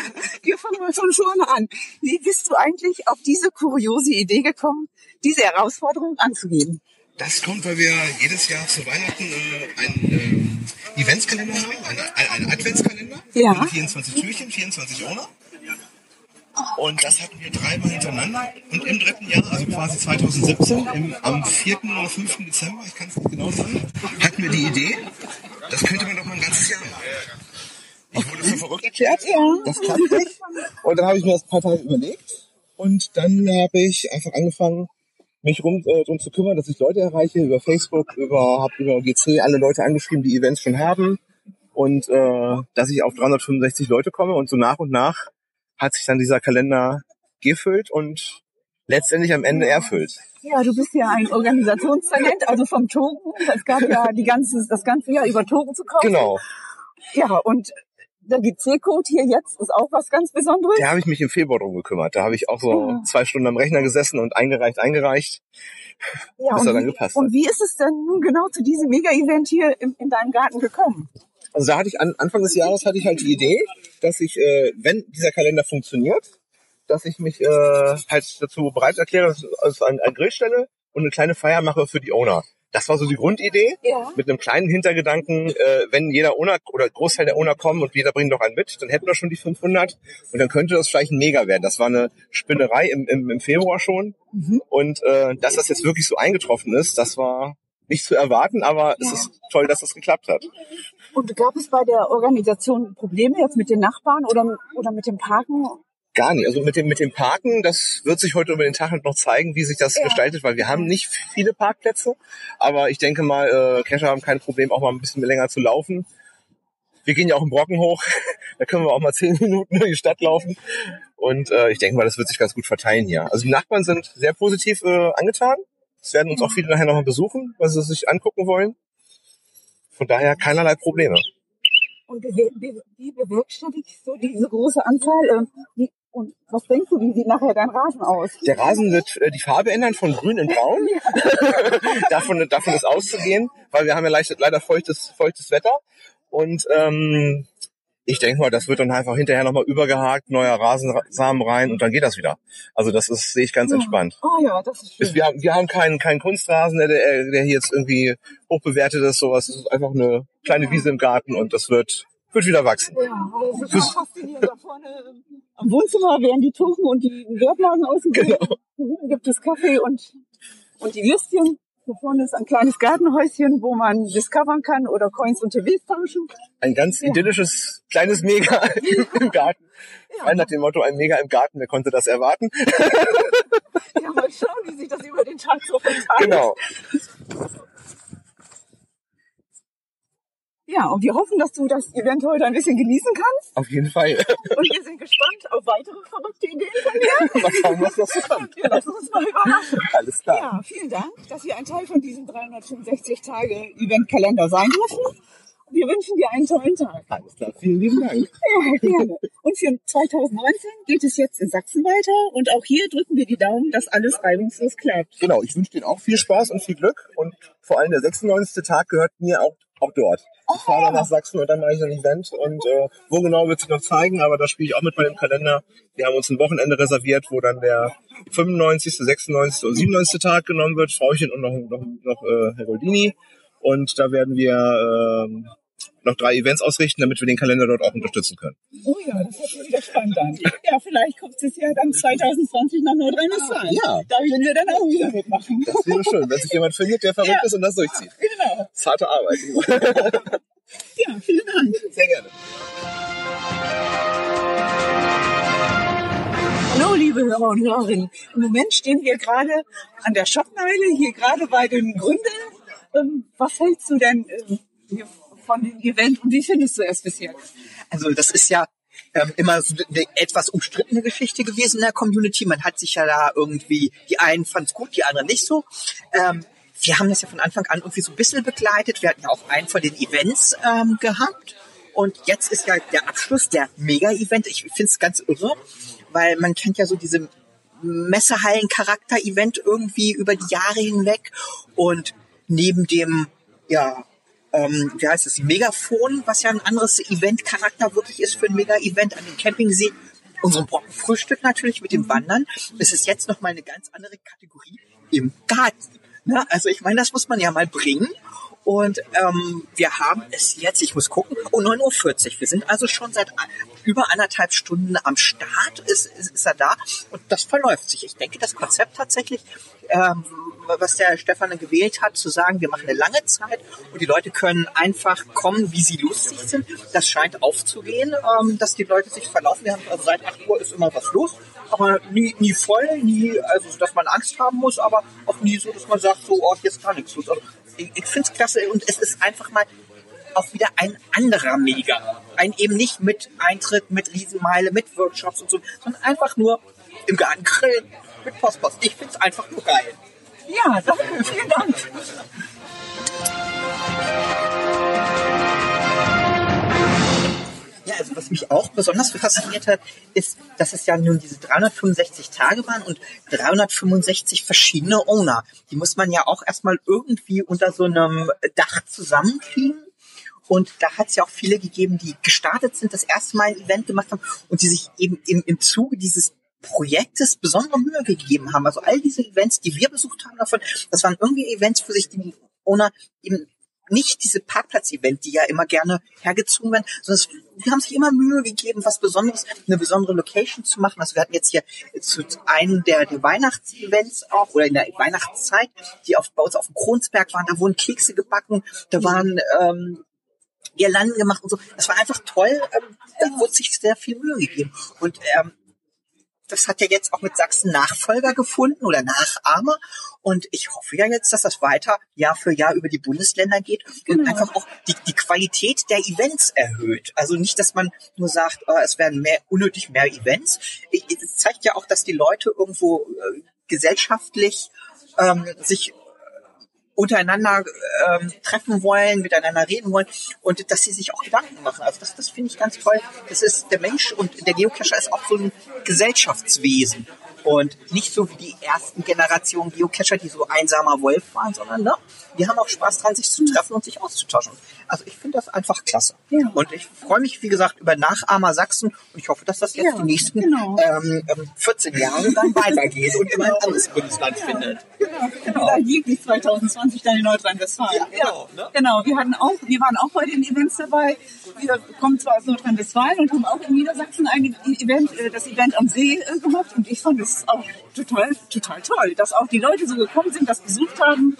wir fangen mal von vorne an. Wie bist du eigentlich auf diese kuriose Idee gekommen, diese Herausforderung anzugeben? Das kommt, weil wir jedes Jahr zu Weihnachten äh, einen äh, Eventskalender haben, einen, einen Adventskalender, ja, mit vierundzwanzig Türchen, vierundzwanzig Owner. Und das hatten wir dreimal hintereinander. Und im dritten Jahr, also quasi zweitausendsiebzehn, im, am vierten oder fünften Dezember, ich kann es nicht genau sagen, hatten wir die Idee, das könnte man doch mal ein ganzes Jahr machen. Ich wurde für verrückt erklärt, ja. Das klappt nicht. Und dann habe ich mir das ein paar Tage überlegt. Und dann habe ich einfach angefangen, mich rum, äh, drum zu kümmern, dass ich Leute erreiche, über Facebook, über, habe über G C alle Leute angeschrieben, die Events schon haben. Und äh, dass ich auf dreihundertfünfundsechzig Leute komme. Und so nach und nach hat sich dann dieser Kalender gefüllt und letztendlich am Ende erfüllt. Ja, du bist ja ein Organisationstalent, also vom Token. Es gab ja die ganze, das ganze Jahr über Token zu kaufen. Genau. Ja, und der G C-Code hier jetzt ist auch was ganz Besonderes. Da habe ich mich im Februar drum gekümmert. Da habe ich auch so ja. zwei Stunden am Rechner gesessen und eingereicht, eingereicht. Ja, bis und, er dann wie, gepasst und hat. Wie ist es denn nun genau zu diesem Mega-Event hier in, in deinem Garten gekommen? Also da hatte ich an, Anfang des Jahres hatte ich halt die Idee, dass ich, äh, wenn dieser Kalender funktioniert, dass ich mich äh, halt dazu bereit erkläre, dass ich einen Grill stelle und eine kleine Feier mache für die Owner. Das war so die Grundidee, ja, mit einem kleinen Hintergedanken, äh, wenn jeder Owner oder Großteil der Owner kommen und jeder bringt noch einen mit, dann hätten wir schon die fünfhundert und dann könnte das vielleicht ein Mega werden. Das war eine Spinnerei im, im, im Februar schon, mhm, und äh, dass das jetzt wirklich so eingetroffen ist, das war nicht zu erwarten, aber ja, es ist toll, dass das geklappt hat. Und gab es bei der Organisation Probleme jetzt mit den Nachbarn oder, oder mit dem Parken? Gar nicht. Also mit dem, mit dem Parken, das wird sich heute über den Tag noch zeigen, wie sich das ja gestaltet, weil wir haben nicht viele Parkplätze. Aber ich denke mal, äh, Cacher haben kein Problem, auch mal ein bisschen länger zu laufen. Wir gehen ja auch im Brocken hoch, da können wir auch mal zehn Minuten durch die Stadt laufen. Und äh, ich denke mal, das wird sich ganz gut verteilen hier. Also die Nachbarn sind sehr positiv äh, angetan. Es werden uns auch viele nachher nochmal besuchen, weil sie sich angucken wollen. Von daher keinerlei Probleme. Und wie bewerkstelligst du diese große Anzahl? Äh, Und was denkst du, wie sieht nachher dein Rasen aus? Der Rasen wird äh, die Farbe ändern von grün in braun. davon, davon ist auszugehen, weil wir haben ja leicht, leider feuchtes, feuchtes Wetter. Und ähm, ich denke mal, das wird dann einfach hinterher nochmal übergehakt, neuer Rasensamen rein und dann geht das wieder. Also das ist, sehe ich ganz ja entspannt. Oh ja, das ist schön. Wir, wir haben keinen, keinen Kunstrasen, der, der hier jetzt irgendwie hochbewertet ist. Sowas. Es ist einfach eine kleine Wiese im Garten und das wird... wird wieder wachsen. Ja, also das ist faszinierend. Da vorne am Wohnzimmer werden die Token und die Wehrblasen ausgegeben. Genau. Hier gibt es Kaffee und, und die Würstchen. Da vorne ist ein kleines Gartenhäuschen, wo man discovern kann oder Coins unterwegs tauschen. Ein ganz ja idyllisches, kleines Mega im Garten. Ja. Nach dem Motto, ein Mega im Garten, wer konnte das erwarten? Ja, mal schauen, wie sich das über den Tag so verteilt. Genau. Ja, und wir hoffen, dass du das Event heute ein bisschen genießen kannst. Auf jeden Fall. Und wir sind gespannt auf weitere verrückte Ideen von dir. Mal schauen, was noch so kommt. Wir lassen uns mal überraschen. Alles klar. Ja, vielen Dank, dass wir ein Teil von diesem dreihundertfünfundsechzig-Tage-Eventkalender sein dürfen. Wir wünschen dir einen tollen Tag. Alles klar, vielen lieben Dank. Ja, gerne. Und für zweitausendneunzehn geht es jetzt in Sachsen weiter. Und auch hier drücken wir die Daumen, dass alles reibungslos klappt. Genau, ich wünsche dir auch viel Spaß und viel Glück. Und vor allem der sechsundneunzigste Tag gehört mir auch Auch dort. Ich fahre dann nach Sachsen und dann mache ich ein Event. Und äh, wo genau wird es noch zeigen, aber da spiele ich auch mit meinem Kalender. Wir haben uns ein Wochenende reserviert, wo dann der fünfundneunzigste, sechsundneunzigste und siebenundneunzigste Tag genommen wird. Frauchen und noch, noch, noch äh, Herr Goldini. Und da werden wir äh, noch drei Events ausrichten, damit wir den Kalender dort auch unterstützen können. Oh ja, das hört sich wieder spannend an. Ja, vielleicht kommt es ja dann zweitausendzwanzig nach Nordrhein-Westfalen. Ja. Da werden wir dann auch wieder mitmachen. Das wäre schön, wenn sich jemand findet, der verrückt ja ist und das durchzieht. Genau. Zarte Arbeit. Ja, vielen Dank. Sehr gerne. Hallo, liebe Hörer und Hörerinnen. Im Moment stehen wir gerade an der Schottenmeile, hier gerade bei den Gründen. Was hältst du denn hier von dem Event und wie findest du es bisher? Also das ist ja ähm, immer so eine etwas umstrittene Geschichte gewesen in der Community. Man hat sich ja da irgendwie, die einen fanden es gut, die anderen nicht so. Ähm, wir haben das ja von Anfang an irgendwie so ein bisschen begleitet. Wir hatten ja auch einen von den Events ähm, gehabt. Und jetzt ist ja der Abschluss der Mega-Event. Ich finde es ganz irre, weil man kennt ja so diese Messehallen-Charakter-Event irgendwie über die Jahre hinweg. Und neben dem, ja, ähm, wie heißt es, Megafon, was ja ein anderes Event-Charakter wirklich ist für ein Mega-Event an dem Campingsee, unserem Brockenfrühstück natürlich mit dem Wandern, ist es jetzt nochmal eine ganz andere Kategorie im Garten. Ne? Also ich meine, das muss man ja mal bringen. Und ähm, wir haben es jetzt, ich muss gucken, um neun Uhr vierzig. Wir sind also schon seit über anderthalb Stunden am Start, ist, ist, ist er da. Und das verläuft sich. Ich denke, das Konzept tatsächlich, ähm, was der Stefan gewählt hat, zu sagen, wir machen eine lange Zeit und die Leute können einfach kommen, wie sie lustig sind. Das scheint aufzugehen, ähm, dass die Leute sich verlaufen. Wir haben also seit acht Uhr ist immer was los. Aber nie, nie voll, nie, also dass man Angst haben muss, aber auch nie so, dass man sagt, so, oh, hier ist gar nichts los. Also, ich ich finde es klasse und es ist einfach mal auch wieder ein anderer Mega. Ein eben nicht mit Eintritt, mit Riesenmeile, mit Workshops und so, sondern einfach nur im Garten grillen, mit Postpost. Ich finde es einfach nur geil. Ja, danke, vielen Dank. Ja, also was mich auch besonders fasziniert hat, ist, dass es ja nun diese dreihundertfünfundsechzig Tage waren und dreihundertfünfundsechzig verschiedene Owner. Die muss man ja auch erstmal irgendwie unter so einem Dach zusammenkriegen. Und da hat es ja auch viele gegeben, die gestartet sind, das erste Mal ein Event gemacht haben und die sich eben im, im Zuge dieses Projektes besondere Mühe gegeben haben. Also all diese Events, die wir besucht haben davon, das waren irgendwie Events für sich, die Owner eben nicht diese Parkplatz-Event, die ja immer gerne hergezogen werden, sondern wir haben sich immer Mühe gegeben, was Besonderes, eine besondere Location zu machen. Also wir hatten jetzt hier zu einem der, der Weihnachts-Events auch, oder in der Weihnachtszeit, die auf, bei uns auf dem Kronsberg waren, da wurden Kekse gebacken, da waren ähm, Girlanden gemacht und so. Das war einfach toll, ähm, da wurde sich sehr viel Mühe gegeben. Und ähm, das hat ja jetzt auch mit Sachsen Nachfolger gefunden oder Nachahmer. Und ich hoffe ja jetzt, dass das weiter Jahr für Jahr über die Bundesländer geht und genau. Einfach auch die, die Qualität der Events erhöht. Also nicht, dass man nur sagt, oh, es werden mehr, unnötig mehr Events. Es zeigt ja auch, dass die Leute irgendwo äh, gesellschaftlich ähm, sich untereinander ähm, treffen wollen, miteinander reden wollen und dass sie sich auch Gedanken machen. Also das, das finde ich ganz toll. Das ist der Mensch und der Geocacher ist auch so ein Gesellschaftswesen und nicht so wie die ersten Generationen Geocacher, die so einsamer Wolf waren, sondern ne, die haben auch Spaß dran, sich zu treffen und sich auszutauschen. Also ich finde das einfach klasse. Ja. Und ich freue mich, wie gesagt, über Nachahmer Sachsen und ich hoffe, dass das jetzt ja, die nächsten genau. ähm, vierzehn Jahre dann weitergeht und immer ein anderes Bundesland ja. findet. Genau, genau. Da jeglich zwanzig zwanzig dann in Nordrhein-Westfalen. Ja, genau, ja. Ne? Genau. Wir hatten auch, wir waren auch bei den Events dabei. Wir kommen zwar aus Nordrhein-Westfalen und haben auch in Niedersachsen ein Event, das Event am See gemacht und ich fand es auch total, total toll, dass auch die Leute so gekommen sind, das besucht haben.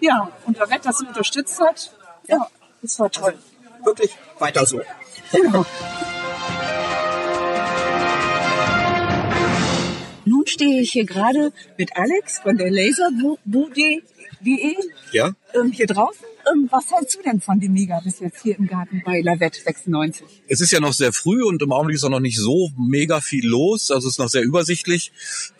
Ja, und LaVette das so unterstützt hat. Ja, das war toll. Also, wirklich weiter so. Ja. Nun stehe ich hier gerade mit Alex von der Laserbude. Ja. Ähm, hier draußen. Ähm, was hältst du denn von dem Mega bis jetzt hier im Garten bei LaVette sechsundneunzig? Es ist ja noch sehr früh und im Augenblick ist auch noch nicht so mega viel los. Also es ist noch sehr übersichtlich.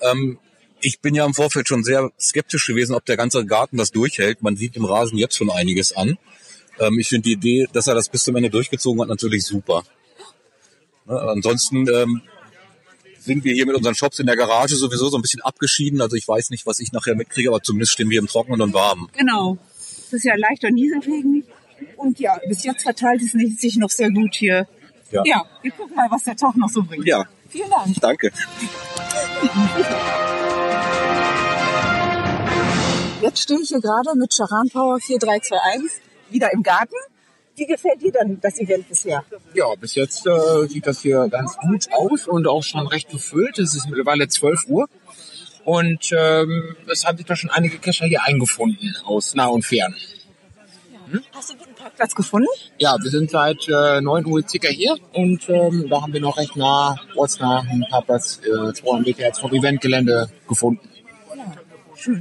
Ähm, Ich bin ja im Vorfeld schon sehr skeptisch gewesen, ob der ganze Garten das durchhält. Man sieht dem Rasen jetzt schon einiges an. Ähm, ich finde die Idee, dass er das bis zum Ende durchgezogen hat, natürlich super. Ne, ansonsten ähm, sind wir hier mit unseren Shops in der Garage sowieso so ein bisschen abgeschieden. Also ich weiß nicht, was ich nachher mitkriege, aber zumindest stehen wir im Trockenen und Warmen. Genau. Es ist ja leicht und nieselregen. Und ja, bis jetzt verteilt es sich noch sehr gut hier. Ja. Ja, wir gucken mal, was der Tag noch so bringt. Ja. Vielen Dank. Danke. Jetzt stehe ich hier gerade mit Sharan Power vier drei zwei eins wieder im Garten. Wie gefällt dir dann das Event bisher? Ja, bis jetzt äh, sieht das hier ganz gut aus und auch schon recht gefüllt. Es ist mittlerweile zwölf Uhr und ähm, es haben sich da schon einige Cacher hier eingefunden aus nah und fern. Hm? Hast du einen guten Parkplatz gefunden? Ja, wir sind seit äh, neun Uhr circa hier und ähm, da haben wir noch recht nah, ortsnah einen Parkplatz äh, vor dem Weg jetzt vom Eventgelände gefunden.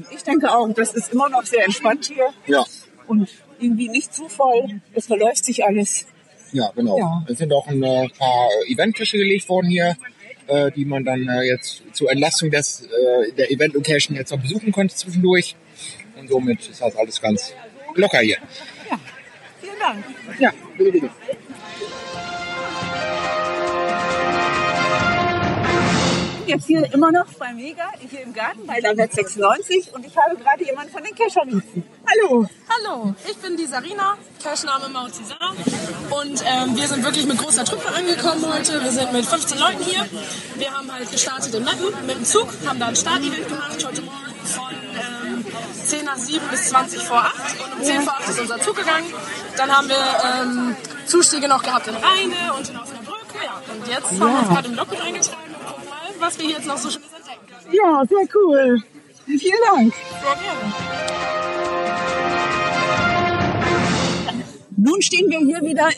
Ich denke auch, das ist immer noch sehr entspannt hier. Ja. Und irgendwie nicht zu voll. Es verläuft sich alles. Ja, genau. Ja. Es sind auch ein paar Eventtische gelegt worden hier, die man dann jetzt zur Entlastung des, der Event-Location jetzt noch besuchen konnte zwischendurch. Und somit ist das alles ganz locker hier. Ja, vielen Dank. Ja, bitte, bitte. Jetzt hier immer noch bei Mega, hier im Garten bei LaVette sechsundneunzig und ich habe gerade jemanden von den Cachern getroffen. Hallo! Hallo, ich bin die Sarina, Cache-Name Mautisa und ähm, wir sind wirklich mit großer Truppe angekommen heute. Wir sind mit fünfzehn Leuten hier. Wir haben halt gestartet in Meppen mit dem Zug, haben da ein Start-Event gemacht heute Morgen von ähm, zehn nach sieben bis zwanzig vor acht und um zehn vor acht ist unser Zug gegangen. Dann haben wir ähm, Zustiege noch gehabt in Reine und in Osnabrück. Ja, und jetzt haben wir uns gerade im Logbuch eingetragen. Was wir hier jetzt noch so schön entdecken können. Ja, sehr cool. Vielen Dank. Sehr gerne. Nun stehen wir hier wieder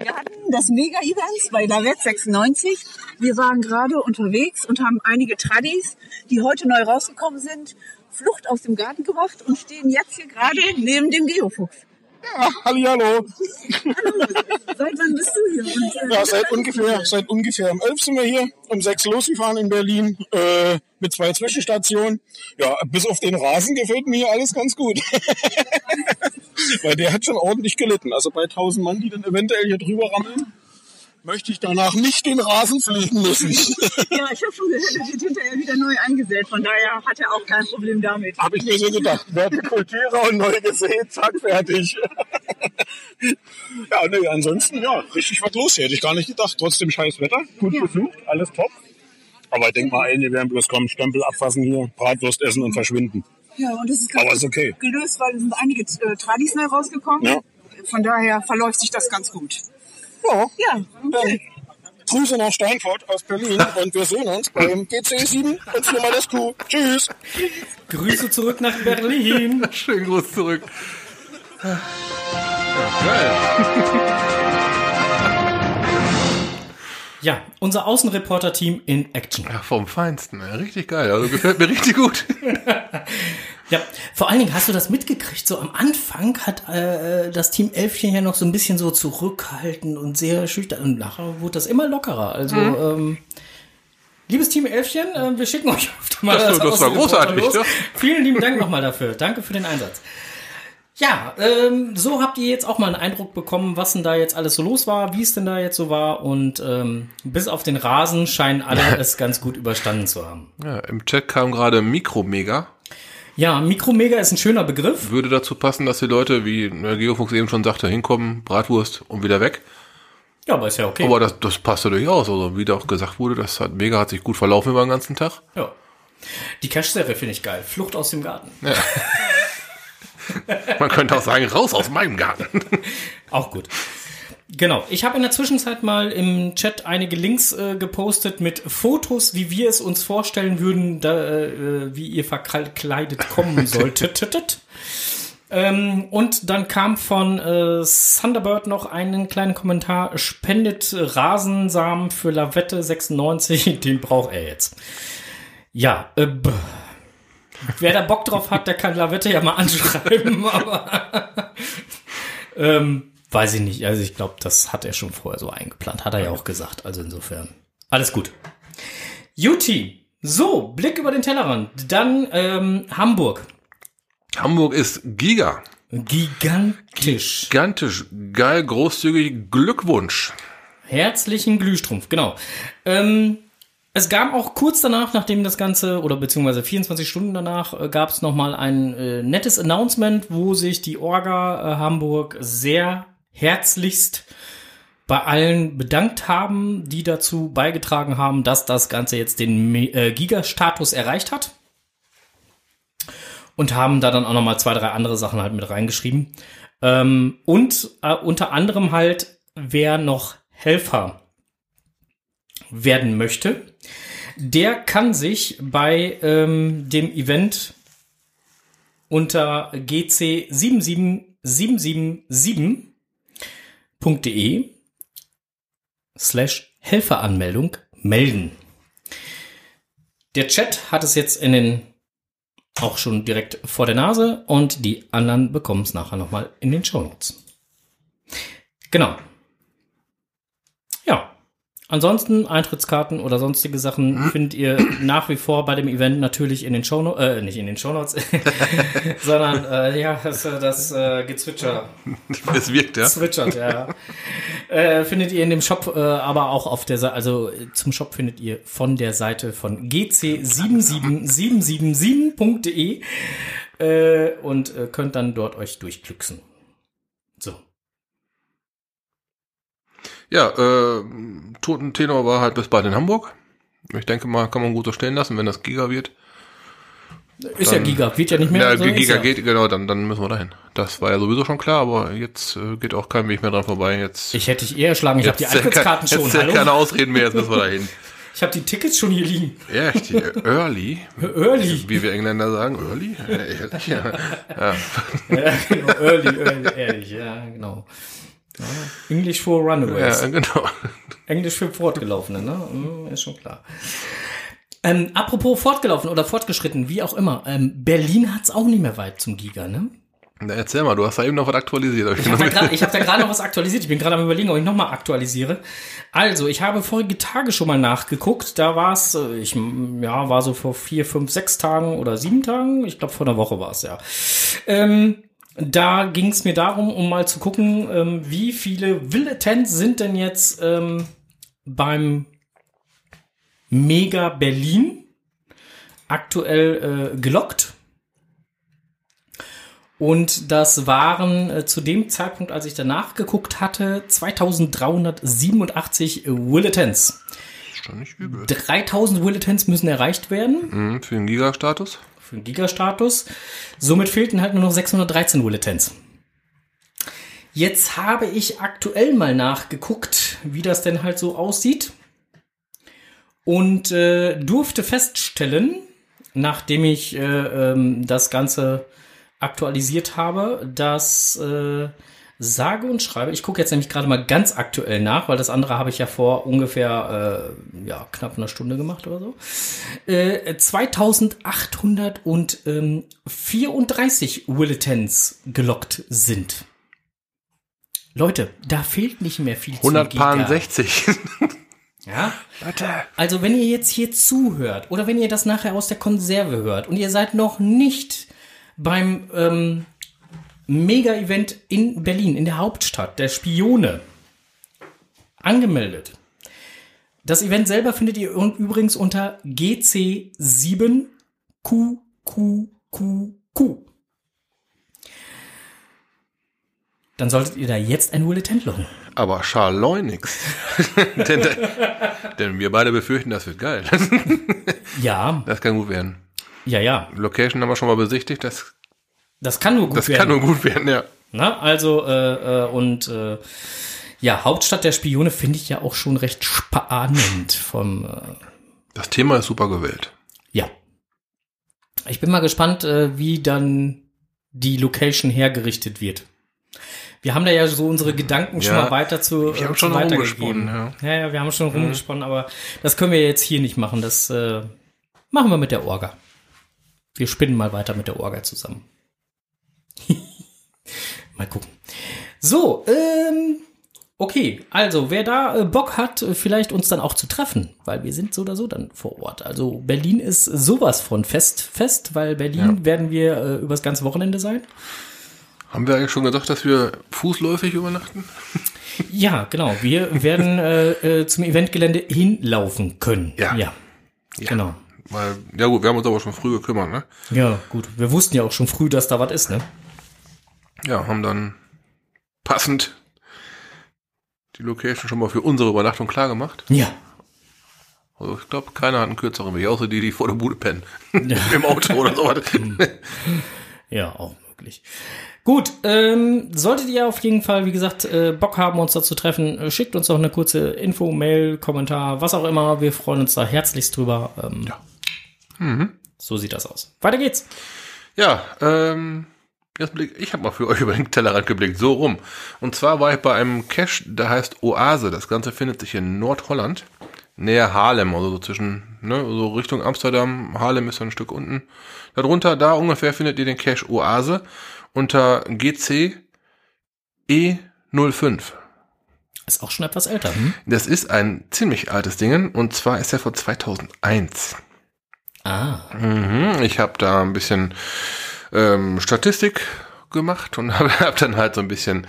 im Garten des Mega-Events bei LaVette sechsundneunzig. Wir waren gerade unterwegs und haben einige Tradis, die heute neu rausgekommen sind, Flucht aus dem Garten gemacht und stehen jetzt hier gerade neben dem Geofuchs. Ja, hallihallo. Hallo. Seit wann bist du hier? Und, äh, ja, seit ungefähr, seit ungefähr um elf sind wir hier, um sechs losgefahren in Berlin, äh, mit zwei Zwischenstationen. Ja, bis auf den Rasen gefällt mir hier alles ganz gut. Weil der hat schon ordentlich gelitten. Also bei tausend Mann, die dann eventuell hier drüber rammeln, möchte ich danach nicht den Rasen pflegen müssen. Ja, ich habe schon gehört, er wird hinterher wieder neu eingesät. Von daher hat er auch kein Problem damit. Habe ich mir so gedacht. Werte Kultierer und neu gesät, zack, fertig. Ja, ne, ansonsten, ja, richtig was los hier. Hätte ich gar nicht gedacht. Trotzdem scheiß Wetter, gut ja. Besucht, alles top. Aber ich denke mal, einige werden bloß kommen, Stempel abfassen hier, Bratwurst essen und verschwinden. Ja, und das ist ganz Aber ist okay. gelöst, weil es sind einige äh, Tradis neu rausgekommen. Ja. Von daher verläuft sich das ganz gut. Ja, ja okay. Grüße nach Steinfurt aus Berlin und wir sehen uns beim G C sieben und viermal das Q. Tschüss. Grüße zurück nach Berlin. Schönen Gruß zurück. Ja, ja, unser Außenreporter-Team in Action. Ja, vom Feinsten. Richtig geil. Also gefällt mir richtig gut. Ja, vor allen Dingen hast du das mitgekriegt, so am Anfang hat äh, das Team Elfchen ja noch so ein bisschen so zurückhaltend und sehr schüchtern und nachher wurde das immer lockerer, also mhm. ähm, liebes Team Elfchen, äh, wir schicken euch auf mal das, das war großartig, ja. Vielen lieben Dank nochmal dafür, danke für den Einsatz. Ja, ähm, so habt ihr jetzt auch mal einen Eindruck bekommen, was denn da jetzt alles so los war, wie es denn da jetzt so war und ähm, bis auf den Rasen scheinen alle es ganz gut überstanden zu haben. Ja, im Chat kam gerade Mikromega. Ja, Mikromega ist ein schöner Begriff. Würde dazu passen, dass die Leute, wie Geofuchs eben schon sagte, hinkommen, Bratwurst und wieder weg. Ja, aber ist ja okay. Aber das, das passte durchaus. Also wie da auch gesagt wurde, das hat Mega hat sich gut verlaufen über den ganzen Tag. Ja. Die Cache-Serie finde ich geil. Flucht aus dem Garten. Ja. Man könnte auch sagen, raus aus meinem Garten. Auch gut. Genau, ich habe in der Zwischenzeit mal im Chat einige Links äh, gepostet mit Fotos, wie wir es uns vorstellen würden, da, äh, wie ihr verkleidet kommen solltet. ähm, und dann kam von äh, Thunderbird noch einen kleinen Kommentar, spendet Rasensamen für LaVette sechsundneunzig, den braucht er jetzt. Ja, äh, b- wer da Bock drauf hat, der kann LaVette ja mal anschreiben, aber ähm, weiß ich nicht. Also ich glaube, das hat er schon vorher so eingeplant. Hat er ja auch gesagt. Also insofern. Alles gut. Juti. So, Blick über den Tellerrand. Dann ähm, Hamburg. Hamburg ist Giga. Gigantisch. Gigantisch. Geil, großzügig. Glückwunsch. Herzlichen Glühstrumpf, genau. Ähm, es gab auch kurz danach, nachdem das Ganze, oder beziehungsweise vierundzwanzig Stunden danach, äh, gab es nochmal ein äh, nettes Announcement, wo sich die Orga äh, Hamburg sehr herzlichst bei allen bedankt haben, die dazu beigetragen haben, dass das Ganze jetzt den äh, Giga-Status erreicht hat. Und haben da dann auch nochmal zwei, drei andere Sachen halt mit reingeschrieben. Ähm, und äh, unter anderem halt, wer noch Helfer werden möchte, der kann sich bei ähm, dem Event unter g c sieben sieben sieben sieben sieben punkt d e slash Helferanmeldung melden. Der Chat hat es jetzt in den auch schon direkt vor der Nase und die anderen bekommen es nachher nochmal in den Shownotes. Genau. Ja. Ansonsten Eintrittskarten oder sonstige Sachen findet ihr nach wie vor bei dem Event natürlich in den Shownotes, äh, nicht in den Shownotes, sondern äh, ja, das, das äh, Gezwitscher. Es wirkt, ja. Zwitschert, ja. äh, findet ihr in dem Shop, äh, aber auch auf der Seite, also zum Shop findet ihr von der Seite von G C sieben sieben sieben sieben sieben punkt de äh, und äh, könnt dann dort euch durchklüxen. So. Ja, äh, Totentenor war halt bis bald in Hamburg. Ich denke mal, kann man gut so stehen lassen, wenn das Giga wird. Ist dann, ja Giga, wird ja nicht mehr. Ja, so Giga geht, ja. Genau, dann, dann müssen wir dahin. Das war ja sowieso schon klar, aber jetzt äh, geht auch kein Weg mehr dran vorbei. Jetzt, ich hätte dich eher erschlagen, ich habe die Eintrittskarten schon. Jetzt ja keine Ausreden mehr, jetzt müssen wir dahin. Ich habe die Tickets schon hier liegen. Ja, die Early. Early. Wie wir Engländer sagen, Early? Ehrlich, ja. Ja. Ja, genau, Early, Early, ehrlich, ja, genau. Ja, English for Runaways. Ja, genau. Englisch für Fortgelaufene, ne? Ist schon klar. Ähm, apropos fortgelaufen oder fortgeschritten, wie auch immer. Ähm, Berlin hat's auch nicht mehr weit zum Giga, ne? Na, erzähl mal, du hast da eben noch was aktualisiert. Ich, ich habe da gerade hab noch was aktualisiert. Ich bin gerade am Überlegen, ob ich nochmal aktualisiere. Also, ich habe vorige Tage schon mal nachgeguckt. Da war es, ich ja, war so vor vier, fünf, sechs Tagen oder sieben Tagen. Ich glaube, vor einer Woche war es, ja. Ähm... Da ging es mir darum, um mal zu gucken, ähm, wie viele Villetens sind denn jetzt ähm, beim Mega Berlin aktuell äh, gelockt. Und das waren äh, zu dem Zeitpunkt, als ich danach geguckt hatte, zweitausenddreihundertsiebenundachtzig Villetens. Ist doch nicht übel. dreitausend Villetens müssen erreicht werden. Mhm, für den Giga-Status. Für den Giga-Status. Somit fehlten halt nur noch sechshundertdreizehn Villetens. Jetzt habe ich aktuell mal nachgeguckt, wie das denn halt so aussieht. Und äh, durfte feststellen, nachdem ich äh, ähm, das Ganze aktualisiert habe, dass äh, sage und schreibe, ich gucke jetzt nämlich gerade mal ganz aktuell nach, weil das andere habe ich ja vor ungefähr äh, ja knapp einer Stunde gemacht oder so, äh, zweitausendachthundertvierunddreißig Villetens gelockt sind. Leute, da fehlt nicht mehr viel zu Giga. hundertsechzig. Ja? Leute. Also wenn ihr jetzt hier zuhört oder wenn ihr das nachher aus der Konserve hört und ihr seid noch nicht beim ähm, Mega-Event in Berlin, in der Hauptstadt, der Spione, angemeldet. Das Event selber findet ihr übrigens unter G C sieben Q Q Q Q. Dann solltet ihr da jetzt ein Willetent locken. Aber Scharleunix. denn, denn wir beide befürchten, das wird geil. Ja. Das kann gut werden. Ja, ja. Location haben wir schon mal besichtigt, das Das kann nur gut das werden. Das kann nur gut werden, ja. Na, also, äh, äh, und äh, ja, Hauptstadt der Spione finde ich ja auch schon recht spannend vom. Äh, das Thema ist super gewählt. Ja. Ich bin mal gespannt, äh, wie dann die Location hergerichtet wird. Wir haben da ja so unsere Gedanken schon ja, mal weiter zu. Ich habe äh, schon rumgesponnen, ja. ja. Ja, wir haben schon mhm. rumgesponnen, aber das können wir jetzt hier nicht machen. Das äh, machen wir mit der Orga. Wir spinnen mal weiter mit der Orga zusammen. Mal gucken. So, ähm, okay. Also, wer da äh, Bock hat, vielleicht uns dann auch zu treffen, weil wir sind so oder so dann vor Ort. Also, Berlin ist sowas von fest, fest, weil Berlin ja. werden wir äh, übers ganze Wochenende sein. Haben wir eigentlich schon gesagt, dass wir fußläufig übernachten? Ja, genau. Wir werden äh, äh, zum Eventgelände hinlaufen können. Ja. Ja, ja. Genau. Weil, ja gut, wir haben uns aber schon früh gekümmert, ne? Ja, gut. Wir wussten ja auch schon früh, dass da was ist, ne? Ja, haben dann passend die Location schon mal für unsere Übernachtung klar gemacht. Ja. Also ich glaube, keiner hat einen kürzeren Weg, außer die, die vor der Bude pennen. Ja. Im Auto oder sowas. Ja, auch möglich. Gut, ähm, solltet ihr auf jeden Fall, wie gesagt, äh, Bock haben, uns da zu treffen, schickt uns doch eine kurze Info, Mail, Kommentar, was auch immer. Wir freuen uns da herzlichst drüber. Ähm, ja. Mhm. So sieht das aus. Weiter geht's. Ja, ähm, ich habe mal für euch über den Tellerrand geblickt, so rum. Und zwar war ich bei einem Cache, der heißt Oase. Das Ganze findet sich in Nordholland, näher Haarlem, also so zwischen, ne, so Richtung Amsterdam. Haarlem ist ein Stück unten. Darunter, da ungefähr findet ihr den Cache Oase unter G C E null fünf. Ist auch schon etwas älter. Hm? Das ist ein ziemlich altes Ding und zwar ist er von zweitausendeins. Ah. Mhm, ich habe da ein bisschen ähm, Statistik gemacht und habe hab dann halt so ein bisschen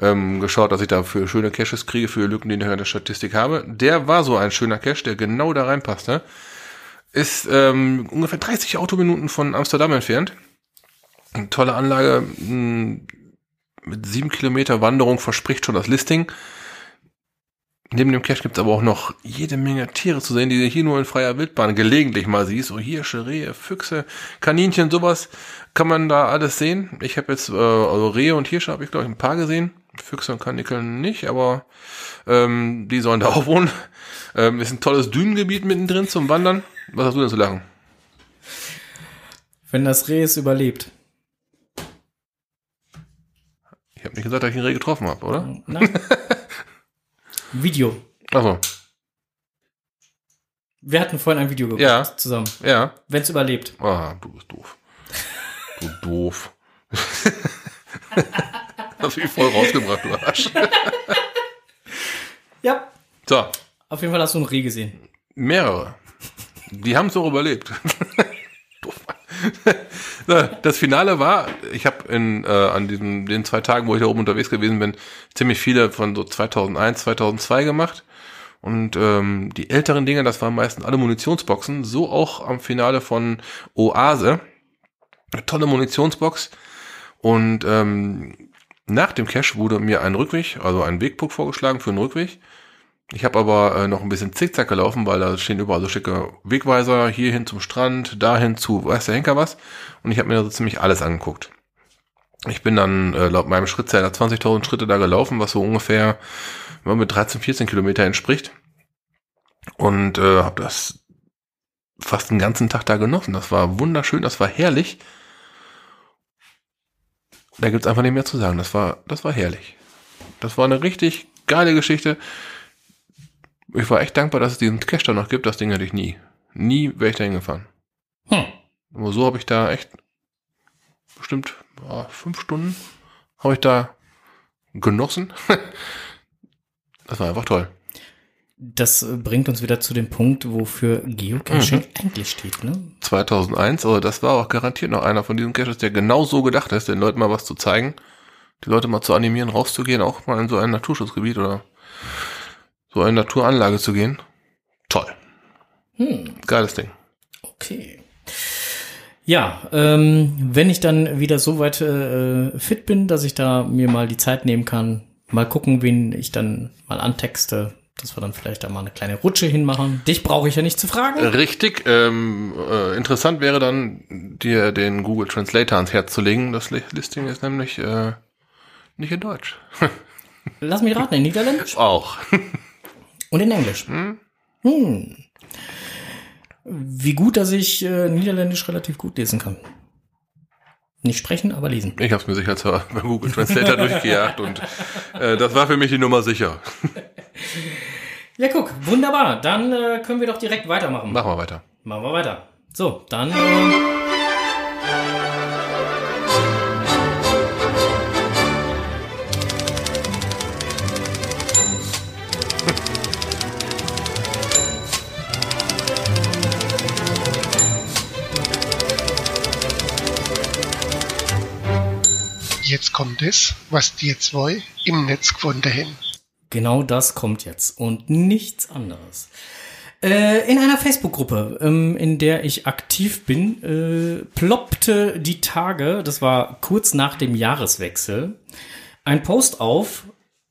ähm, geschaut, dass ich da für schöne Caches kriege, für Lücken, die ich in der Statistik habe. Der war so ein schöner Cache, der genau da reinpasste. Ist ähm, ungefähr dreißig Autominuten von Amsterdam entfernt. Eine tolle Anlage, mh, mit sieben Kilometer Wanderung verspricht schon das Listing. Neben dem Cache gibt es aber auch noch jede Menge Tiere zu sehen, die du hier nur in freier Wildbahn gelegentlich mal siehst. So Hirsche, Rehe, Füchse, Kaninchen, sowas kann man da alles sehen. Ich habe jetzt, äh, also Rehe und Hirsche habe ich, glaube ich, ein paar gesehen. Füchse und Kaninchen nicht, aber ähm, die sollen da auch wohnen. Ähm, ist ein tolles Dünengebiet mittendrin zum Wandern. Was hast du denn zu lachen? Wenn das Reh es überlebt. Ich habe nicht gesagt, dass ich einen Reh getroffen habe, oder? Nein. Video. Achso. Wir hatten vorhin ein Video geguckt, ja, zusammen. Ja. Wenn es überlebt. Ah, du bist doof. Du doof. Hast du mich voll rausgebracht, du Arsch. Ja. So. Auf jeden Fall hast du einen Reh gesehen. Mehrere. Die haben es auch überlebt. Doof, Mann. Das Finale war, ich habe in äh, an diesen, den zwei Tagen, wo ich da oben unterwegs gewesen bin, ziemlich viele von so zweitausendeins, zweitausendzwei gemacht. Und ähm, die älteren Dinger, das waren meistens alle Munitionsboxen, so auch am Finale von Oase. Eine tolle Munitionsbox. Und ähm, nach dem Cache wurde mir ein Rückweg, also ein Wegpunkt vorgeschlagen für einen Rückweg. Ich habe aber äh, noch ein bisschen zickzack gelaufen, weil da stehen überall so schicke Wegweiser, hierhin zum Strand, dahin zu, weiß der Henker was. Und ich habe mir da so ziemlich alles angeguckt. Ich bin dann äh, laut meinem Schrittzähler zwanzigtausend Schritte da gelaufen, was so ungefähr wenn man mit dreizehn, vierzehn Kilometer entspricht. Und äh, habe das fast den ganzen Tag da genossen. Das war wunderschön, das war herrlich. Da gibt's einfach nicht mehr zu sagen. Das war, das war herrlich. Das war eine richtig geile Geschichte. Ich war echt dankbar, dass es diesen Cache da noch gibt. Das Ding hätte ich nie. Nie wäre ich da hingefahren. Hm. Aber so habe ich da echt bestimmt oh, fünf Stunden habe ich da genossen. Das war einfach toll. Das bringt uns wieder zu dem Punkt, wofür Geocaching mhm. eigentlich steht, ne? zweitausendeins, also das war auch garantiert noch einer von diesen Caches, der genau so gedacht ist, den Leuten mal was zu zeigen, die Leute mal zu animieren, rauszugehen, auch mal in so ein Naturschutzgebiet oder so eine Naturanlage zu gehen. Toll. Hm. Geiles Ding. Okay. Ja, ähm, wenn ich dann wieder so weit äh, fit bin, dass ich da mir mal die Zeit nehmen kann, mal gucken, wen ich dann mal antexte, dass wir dann vielleicht da mal eine kleine Rutsche hinmachen. Dich brauche ich ja nicht zu fragen. Richtig. Ähm, äh, interessant wäre dann, dir den Google Translator ans Herz zu legen. Das Listing ist nämlich äh, nicht in Deutsch. Lass mich raten, in Niederländisch? Auch. Und in Englisch. Hm. Hm. Wie gut, dass ich äh, Niederländisch relativ gut lesen kann. Nicht sprechen, aber lesen. Ich habe es mir sicher bei Google Translator durchgejagt und äh, das war für mich die Nummer sicher. Ja, guck, wunderbar. Dann äh, können wir doch direkt weitermachen. Machen wir weiter. Machen wir weiter. So, dann... Äh Jetzt kommt es, was die zwei im Netz gefunden haben. Genau das kommt jetzt und nichts anderes. Äh, in einer Facebook-Gruppe, ähm, in der ich aktiv bin, äh, ploppte die Tage, das war kurz nach dem Jahreswechsel, ein Post auf,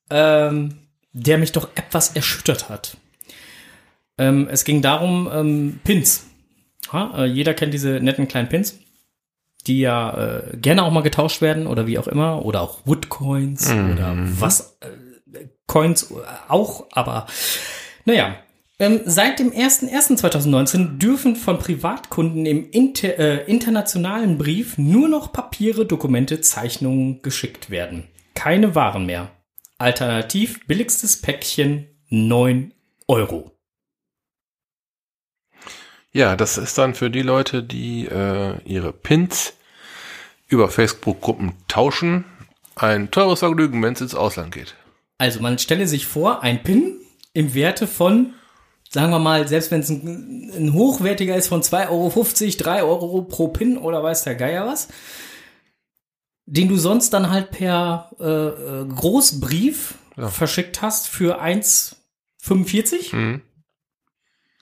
ähm, der mich doch etwas erschüttert hat. Ähm, es ging darum, ähm, Pins. Ha, äh, jeder kennt diese netten kleinen Pins, die ja äh, gerne auch mal getauscht werden oder wie auch immer, oder auch Woodcoins mhm. oder was, äh, Coins auch, aber naja, ähm, seit dem ersten ersten zweitausendneunzehn dürfen von Privatkunden im inter, äh, internationalen Brief nur noch Papiere, Dokumente, Zeichnungen geschickt werden. Keine Waren mehr. Alternativ billigstes Päckchen neun Euro. Ja, das ist dann für die Leute, die äh, ihre Pins über Facebook-Gruppen tauschen, ein teures Vergnügen, wenn es ins Ausland geht. Also man stelle sich vor, ein Pin im Werte von, sagen wir mal, selbst wenn es ein, ein hochwertiger ist, von zwei Euro fünfzig, drei Euro pro Pin oder weiß der Geier was, den du sonst dann halt per äh, Großbrief ja. verschickt hast für eins Komma fünfundvierzig, mhm.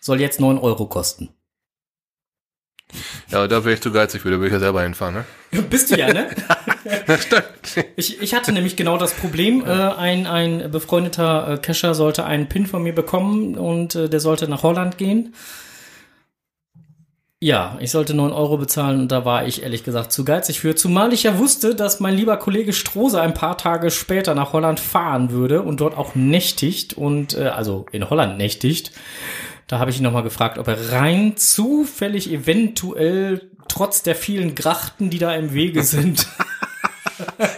soll jetzt neun Euro kosten. Ja, da wäre ich zu geizig für, da würde ich ja selber hinfahren, ne? Bist du ja, ne? Na, stimmt. Ich, ich hatte nämlich genau das Problem, ja. äh, ein, ein befreundeter äh, Cacher sollte einen Pin von mir bekommen und äh, der sollte nach Holland gehen. Ja, ich sollte neun Euro bezahlen und da war ich ehrlich gesagt zu geizig für, zumal ich ja wusste, dass mein lieber Kollege Strose ein paar Tage später nach Holland fahren würde und dort auch nächtigt und, äh, also in Holland nächtigt. Da habe ich ihn nochmal gefragt, ob er rein zufällig eventuell, trotz der vielen Grachten, die da im Wege sind,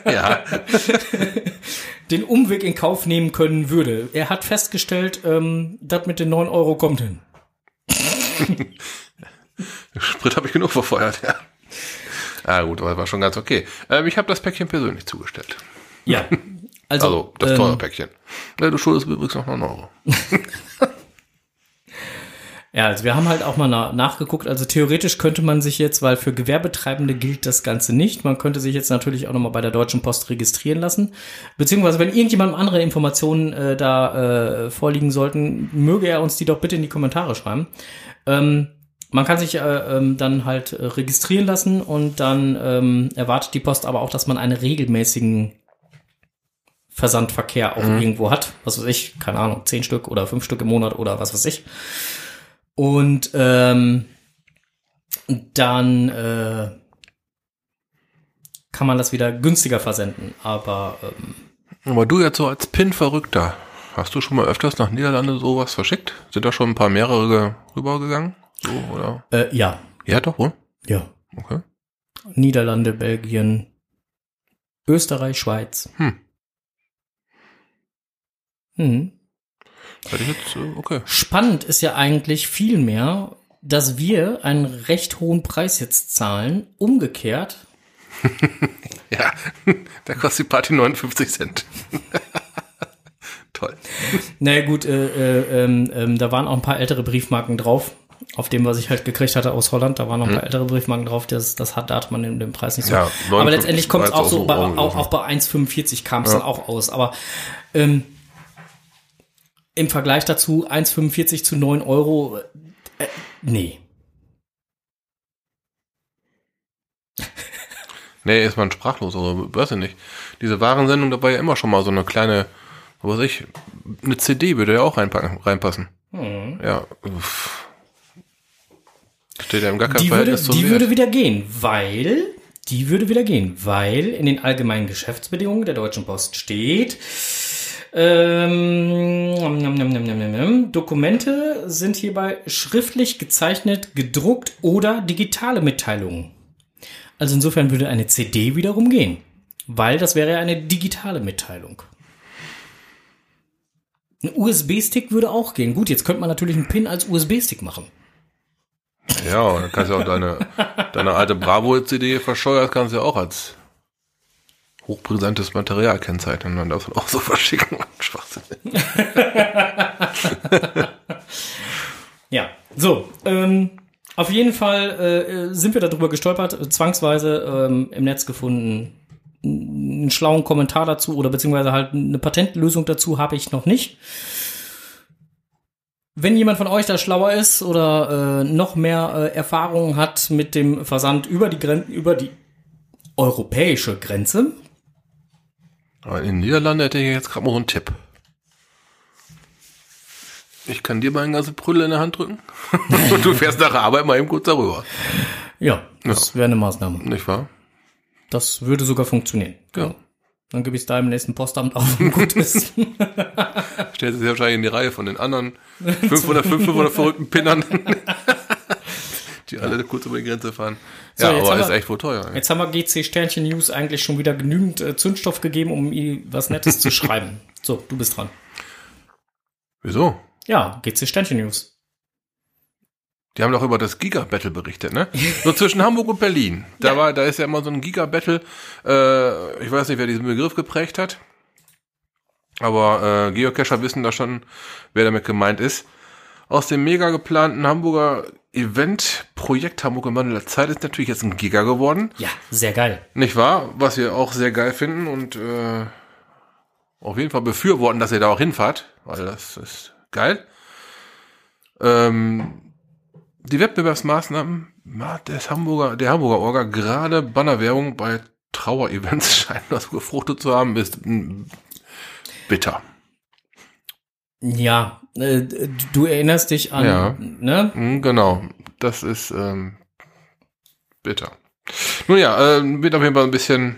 ja. den Umweg in Kauf nehmen können würde. Er hat festgestellt, ähm, das mit den neun Euro kommt hin. Sprit habe ich genug verfeuert, ja. Ah gut, aber das war schon ganz okay. Ähm, ich habe das Päckchen persönlich zugestellt. Ja. Also, also das ähm, teure Päckchen. Ja, du schuldest übrigens noch neun Euro. Ja, also wir haben halt auch mal na- nachgeguckt, also theoretisch könnte man sich jetzt, weil für Gewerbetreibende gilt das Ganze nicht, man könnte sich jetzt natürlich auch nochmal bei der Deutschen Post registrieren lassen, beziehungsweise wenn irgendjemandem andere Informationen äh, da äh, vorliegen sollten, möge er uns die doch bitte in die Kommentare schreiben. Ähm, man kann sich äh, ähm, dann halt äh, registrieren lassen und dann ähm, erwartet die Post aber auch, dass man einen regelmäßigen Versandverkehr auch mhm. irgendwo hat, was weiß ich, keine Ahnung, zehn Stück oder fünf Stück im Monat oder was weiß ich. Und ähm, dann äh, kann man das wieder günstiger versenden. Aber ähm, aber du jetzt so als Pin-Verrückter, hast du schon mal öfters nach Niederlande sowas verschickt? Sind da schon ein paar mehrere rübergegangen? So, oder? Äh, ja. Ja, doch, wohl? Ja. Okay. Niederlande, Belgien, Österreich, Schweiz. Hm. Hm. Jetzt, okay. Spannend ist ja eigentlich vielmehr, dass wir einen recht hohen Preis jetzt zahlen, umgekehrt. Ja, da kostet die Party neunundfünfzig Cent. Toll. Naja gut, äh, äh, äh, äh, da waren auch ein paar ältere Briefmarken drauf, auf dem, was ich halt gekriegt hatte aus Holland, da waren noch ein paar hm. ältere Briefmarken drauf, das, das hat, da hat man den, den Preis nicht so. Ja, neunundfünfzig, aber letztendlich kommt es auch so, bei, auch, auch bei eins Komma fünfundvierzig kam es ja. dann auch aus, aber ähm, im Vergleich dazu eins Komma fünfundvierzig zu neun Euro, äh, nee. Nee, ist man sprachlos, also weiß ich nicht. Diese Warensendung, da war ja immer schon mal so eine kleine, was weiß ich, eine C D würde ja auch reinpacken, reinpassen. Hm. Ja, uff. Steht ja im gar kein Verhältnis zu mir. Die würde wieder gehen, weil, die würde wieder gehen, weil in den allgemeinen Geschäftsbedingungen der Deutschen Post steht, Ähm, nom, nom, nom, nom, nom. Dokumente sind hierbei schriftlich gezeichnet, gedruckt oder digitale Mitteilungen. Also insofern würde eine C D wiederum gehen, weil das wäre ja eine digitale Mitteilung. Ein U S B-Stick würde auch gehen. Gut, jetzt könnte man natürlich einen Pin als U S B-Stick machen. Ja, dann kannst du ja auch deine, deine alte Bravo-C D verscheuert, kannst du ja auch als hochbrisantes Material kennzeichnen, dann darf man auch so verschicken und Schwachsinn. Ja, so. Ähm, auf jeden Fall äh, sind wir darüber gestolpert, zwangsweise ähm, im Netz gefunden. Einen schlauen Kommentar dazu oder beziehungsweise halt eine Patentlösung dazu habe ich noch nicht. Wenn jemand von euch da schlauer ist oder äh, noch mehr äh, Erfahrung hat mit dem Versand über die Gren- über die europäische Grenze, in den Niederlanden hätte ich jetzt gerade mal so einen Tipp. Ich kann dir mal einen ganzen Prüdel in der Hand drücken. Und du fährst nach der Arbeit mal eben kurz darüber. Ja, das ja. wäre eine Maßnahme. Nicht wahr? Das würde sogar funktionieren. Ja. Dann gebe ich es da im nächsten Postamt auf und gut ist. Stellt sich wahrscheinlich in die Reihe von den anderen fünfhundert, fünfhundert verrückten Pinnern. Die alle kurz über die Grenze fahren. Ja, so, aber das ist echt wohl teuer. Ja. Jetzt haben wir G C-Sternchen-News eigentlich schon wieder genügend äh, Zündstoff gegeben, um ihm was Nettes zu schreiben. So, du bist dran. Wieso? Ja, G C-Sternchen-News. Die haben doch über das Giga-Battle berichtet, ne? So zwischen Hamburg und Berlin. Da, ja. war, da ist ja immer so ein Giga-Battle. Äh, ich weiß nicht, wer diesen Begriff geprägt hat. Aber äh, Geocacher wissen da schon, wer damit gemeint ist. Aus dem mega geplanten Hamburger Event-Projekt Hamburg im Wandel der Zeit ist natürlich jetzt ein Giga geworden. Ja, sehr geil. Nicht wahr? Was wir auch sehr geil finden und äh, auf jeden Fall befürworten, dass ihr da auch hinfahrt, weil das ist geil. Ähm, die Wettbewerbsmaßnahmen des Hamburger, der Hamburger Orga, gerade Bannerwerbung bei Trauerevents scheinen das gefruchtet zu haben, ist bitter. Ja, äh, du erinnerst dich an, ja, ne? Genau, das ist ähm, bitter. Nun ja, äh, wird auf jeden Fall ein bisschen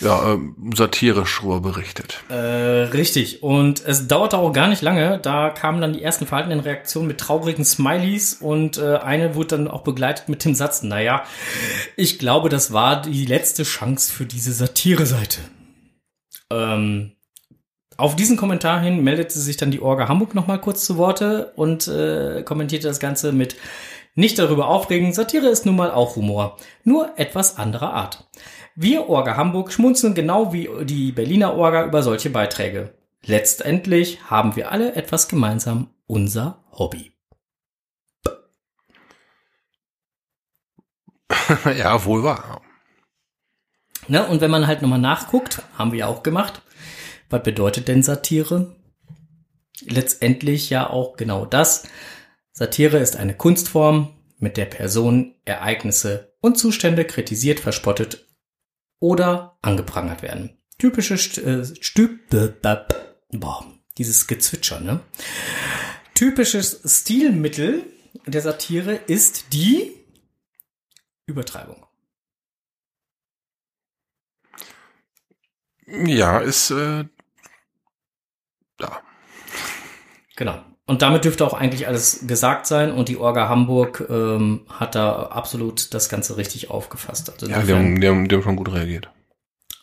ja, äh, satirisch darüber berichtet. Äh, richtig, und es dauerte auch gar nicht lange, da kamen dann die ersten verhaltenen Reaktionen mit traurigen Smileys und äh, eine wurde dann auch begleitet mit dem Satz, naja, ich glaube, das war die letzte Chance für diese Satire-Seite. Ähm, Auf diesen Kommentar hin meldete sich dann die Orga Hamburg nochmal kurz zu Worte und äh, kommentierte das Ganze mit: Nicht darüber aufregen, Satire ist nun mal auch Humor, nur etwas anderer Art. Wir Orga Hamburg schmunzeln genau wie die Berliner Orga über solche Beiträge. Letztendlich haben wir alle etwas gemeinsam, unser Hobby. Ja, wohl wahr. Ne, und wenn man halt nochmal nachguckt, haben wir ja auch gemacht, was bedeutet denn Satire? Letztendlich ja auch genau das. Satire ist eine Kunstform, mit der Personen, Ereignisse und Zustände kritisiert, verspottet oder angeprangert werden. Typische äh, Stüb... Boah, dieses Gezwitscher, ne? Typisches Stilmittel der Satire ist die Übertreibung. Ja, ist... Äh Ja. Genau. Und damit dürfte auch eigentlich alles gesagt sein und die Orga Hamburg ähm, hat da absolut das Ganze richtig aufgefasst. Also ja, die haben, die, haben, die haben schon gut reagiert.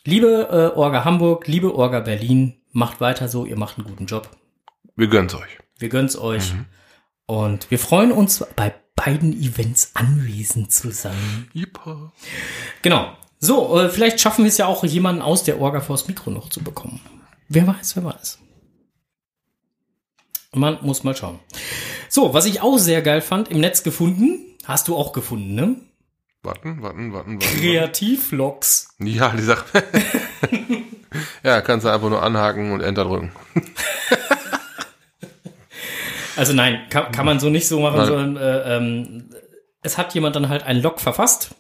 Liebe äh, Orga Hamburg, liebe Orga Berlin, macht weiter so, ihr macht einen guten Job. Wir gönnen's euch. Wir gönnen's euch. Mhm. Und wir freuen uns, bei beiden Events anwesend zu sein. Jippa. Genau. So, äh, vielleicht schaffen wir es ja auch, jemanden aus der Orga vors Mikro noch zu bekommen. Wer weiß, wer weiß. Man muss mal schauen. So, was ich auch sehr geil fand, im Netz gefunden. Hast du auch gefunden, ne? Warten, warten, warten, warten. Kreativlogs. Ja, die Sache. Ja, kannst du einfach nur anhaken und Enter drücken. Also nein, kann, kann man so nicht so machen, nein. sondern äh, ähm, es hat jemand dann halt einen Log verfasst.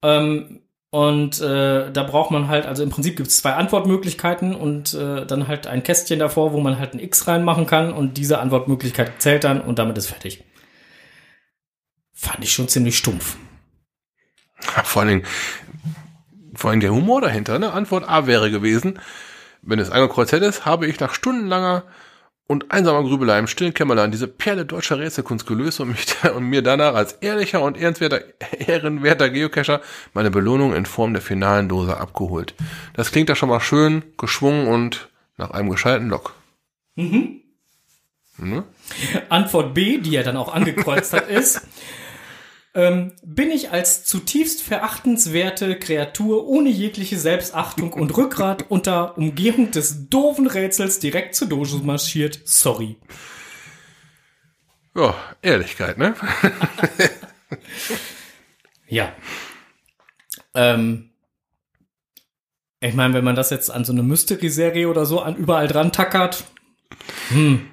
Ähm, Und äh, da braucht man halt, also im Prinzip gibt es zwei Antwortmöglichkeiten und äh, dann halt ein Kästchen davor, wo man halt ein X reinmachen kann und diese Antwortmöglichkeit zählt dann und damit ist fertig. Fand ich schon ziemlich stumpf. Vor allen Dingen, vor allen Dingen der Humor dahinter, ne? Antwort A wäre gewesen, wenn es angekreuzt hättest, habe ich nach stundenlanger und einsamer Grübelei im stillen Kämmerlein diese Perle deutscher Rätselkunst gelöst und, mich da, und mir danach als ehrlicher und ehrenswerter, ehrenwerter Geocacher meine Belohnung in Form der finalen Dose abgeholt. Das klingt ja schon mal schön, geschwungen und nach einem gescheiten Log. Mhm. Mhm. Antwort B, die er dann auch angekreuzt hat, ist, ähm, bin ich als zutiefst verachtenswerte Kreatur ohne jegliche Selbstachtung und Rückgrat unter Umgehung des doofen Rätsels direkt zur Dojo marschiert. Sorry. Ja, Ehrlichkeit, ne? Ja. Ähm, ich meine, wenn man das jetzt an so eine Mystery-Serie oder so an überall dran tackert. Hm.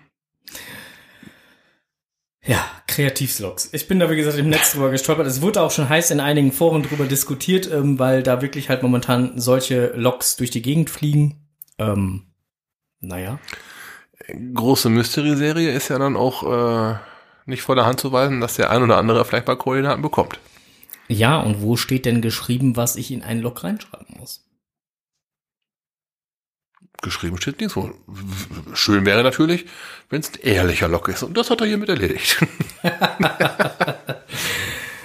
Ja, Kreativslogs. Ich bin da, wie gesagt, im Netz drüber gestolpert. Es wurde auch schon heiß in einigen Foren drüber diskutiert, ähm, weil da wirklich halt momentan solche Logs durch die Gegend fliegen. Ähm, naja. Große Mystery-Serie ist ja dann auch äh, nicht vor der Hand zu weisen, dass der ein oder andere vielleicht mal Koordinaten bekommt. Ja, und wo steht denn geschrieben, was ich in einen Log reinschreiben muss? Geschrieben steht nichts. Schön wäre natürlich, wenn es ein ehrlicher Log ist. Und das hat er hiermit erledigt.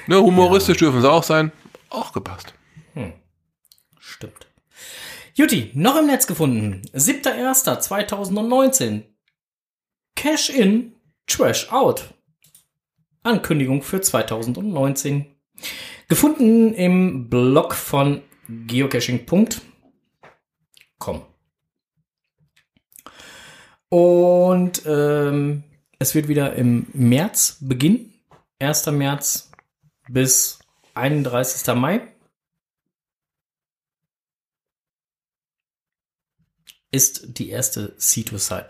Ne, humoristisch ja. Dürfen sie auch sein. Auch gepasst. Hm. Stimmt. Juti, noch im Netz gefunden. siebter erster zweitausendneunzehn. Cash in, Trash out. Ankündigung für zweitausendneunzehn. Gefunden im Blog von Geocaching Punkt kommen. Und ähm, es wird wieder im März beginnen. ersten März bis einunddreißigsten Mai ist die erste Sea-to-Side.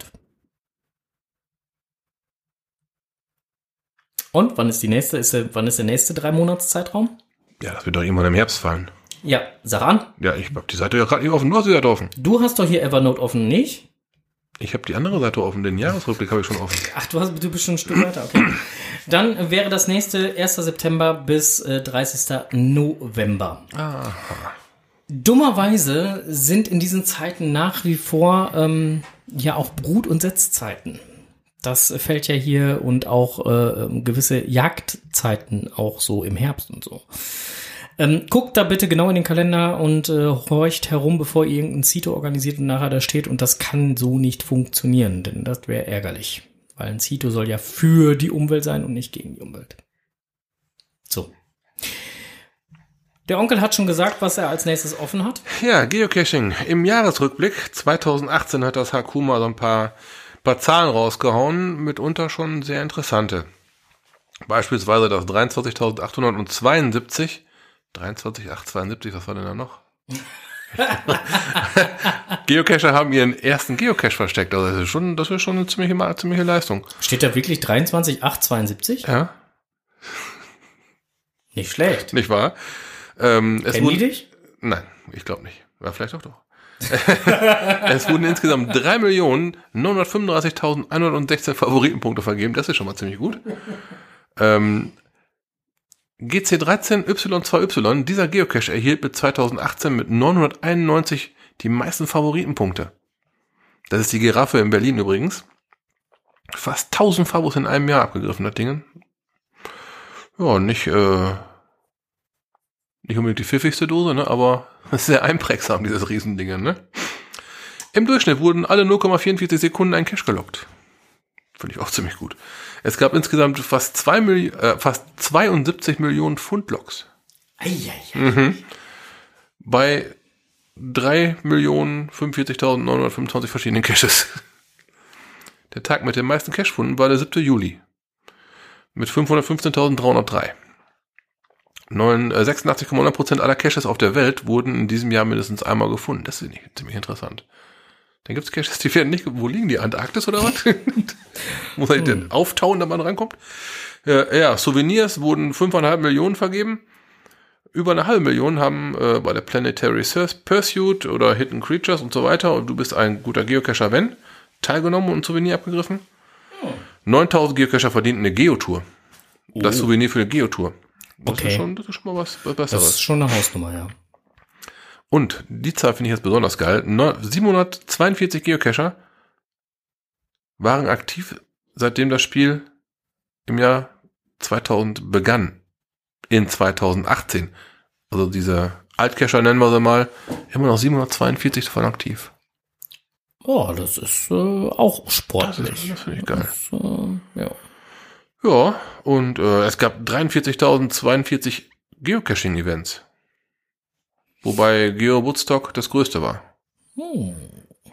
Und wann ist die nächste? Ist der, wann ist der nächste drei Monats Zeitraum? Ja, das wird doch irgendwann im Herbst fallen. Ja, Sharan? Ja, ich hab die Seite ja gerade nicht offen. Du hast die Seite offen. Du hast doch hier Evernote offen, nicht? Ich habe die andere Seite offen, den Jahresrückblick habe ich schon offen. Ach, du, hast, du bist schon ein Stück weiter, okay. Dann wäre das nächste ersten September bis äh, dreißigsten November. Aha. Dummerweise sind in diesen Zeiten nach wie vor ähm, ja auch Brut- und Setzzeiten. Das fällt ja hier und auch äh, gewisse Jagdzeiten auch so im Herbst und so. Ähm, guckt da bitte genau in den Kalender und äh, horcht herum, bevor ihr irgendein Sito organisiert und nachher da steht. Und das kann so nicht funktionieren, denn das wäre ärgerlich. Weil ein Sito soll ja für die Umwelt sein und nicht gegen die Umwelt. So. Der Onkel hat schon gesagt, was er als nächstes offen hat. Ja, Geocaching. Im Jahresrückblick zweitausendachtzehn hat das H Q mal so ein paar, paar Zahlen rausgehauen, mitunter schon sehr interessante. Beispielsweise das dreiundzwanzigtausendachthundertzweiundsiebzig dreiundzwanzigtausendachtshundertzweiundsiebzig, was war denn da noch? Geocacher haben ihren ersten Geocache versteckt. Also das ist schon, das ist schon eine ziemliche, ziemliche Leistung. Steht da wirklich dreiundzwanzigtausendachtshundertzweiundsiebzig? Ja. Nicht schlecht. Nicht wahr? Ähm, es Kennen die dich? Nein, ich glaube nicht. Ja, vielleicht auch doch. Es wurden insgesamt drei Millionen neunhundertfünfunddreißigtausendeinhundertsechzehn Favoritenpunkte vergeben. Das ist schon mal ziemlich gut. Ähm... G C dreizehn Y zwei Y, dieser Geocache erhielt mit zweitausendachtzehn mit neunhunderteinundneunzig die meisten Favoritenpunkte. Das ist die Giraffe in Berlin übrigens. Fast tausend Favos in einem Jahr abgegriffen, das Ding. Ja, nicht, äh, nicht unbedingt die pfiffigste Dose, ne, aber sehr einprägsam, dieses Riesending, ne. Im Durchschnitt wurden alle null Komma vierundvierzig Sekunden ein Cache gelockt. Finde ich auch ziemlich gut. Es gab insgesamt fast, zwei Milli- äh, fast zweiundsiebzig Millionen Fundloks. Mhm. Bei drei Millionen fünfundvierzigtausendneunhundertfünfundzwanzig verschiedenen Caches. Der Tag mit den meisten Cachefunden war der siebten Juli. Mit fünfhundertfünfzehntausenddreihundertdrei. sechsundachtzig Komma neun Prozent aller Caches auf der Welt wurden in diesem Jahr mindestens einmal gefunden. Das ist ziemlich interessant. Dann gibt es Caches, die werden nicht, wo liegen die, Antarktis oder was? Muss ich denn auftauen, damit man rankommt? Ja, ja, Souvenirs wurden fünfeinhalb Millionen vergeben. Über eine halbe Million haben äh, bei der Planetary Pursuit oder Hidden Creatures und so weiter, und du bist ein guter Geocacher, wenn, teilgenommen und ein Souvenir abgegriffen. Oh. neuntausend Geocacher verdienten eine Geotour. Oh. Das Souvenir für eine Geotour. Das, okay. ist, schon, das ist schon mal was, was Besseres. Das ist schon eine Hausnummer, ja. Und die Zahl finde ich jetzt besonders geil. siebenhundertzweiundvierzig Geocacher waren aktiv, seitdem das Spiel im Jahr zweitausend begann. In zweitausendachtzehn. Also diese Altcacher, nennen wir sie mal, immer noch siebenhundertzweiundvierzig davon aktiv. Oh, das ist äh, auch sportlich. Das, das finde ich geil. Das, äh, ja. ja, und äh, es gab dreiundvierzigtausendzweiundvierzig Geocaching-Events. Wobei Geoburtstag das größte war. Hm.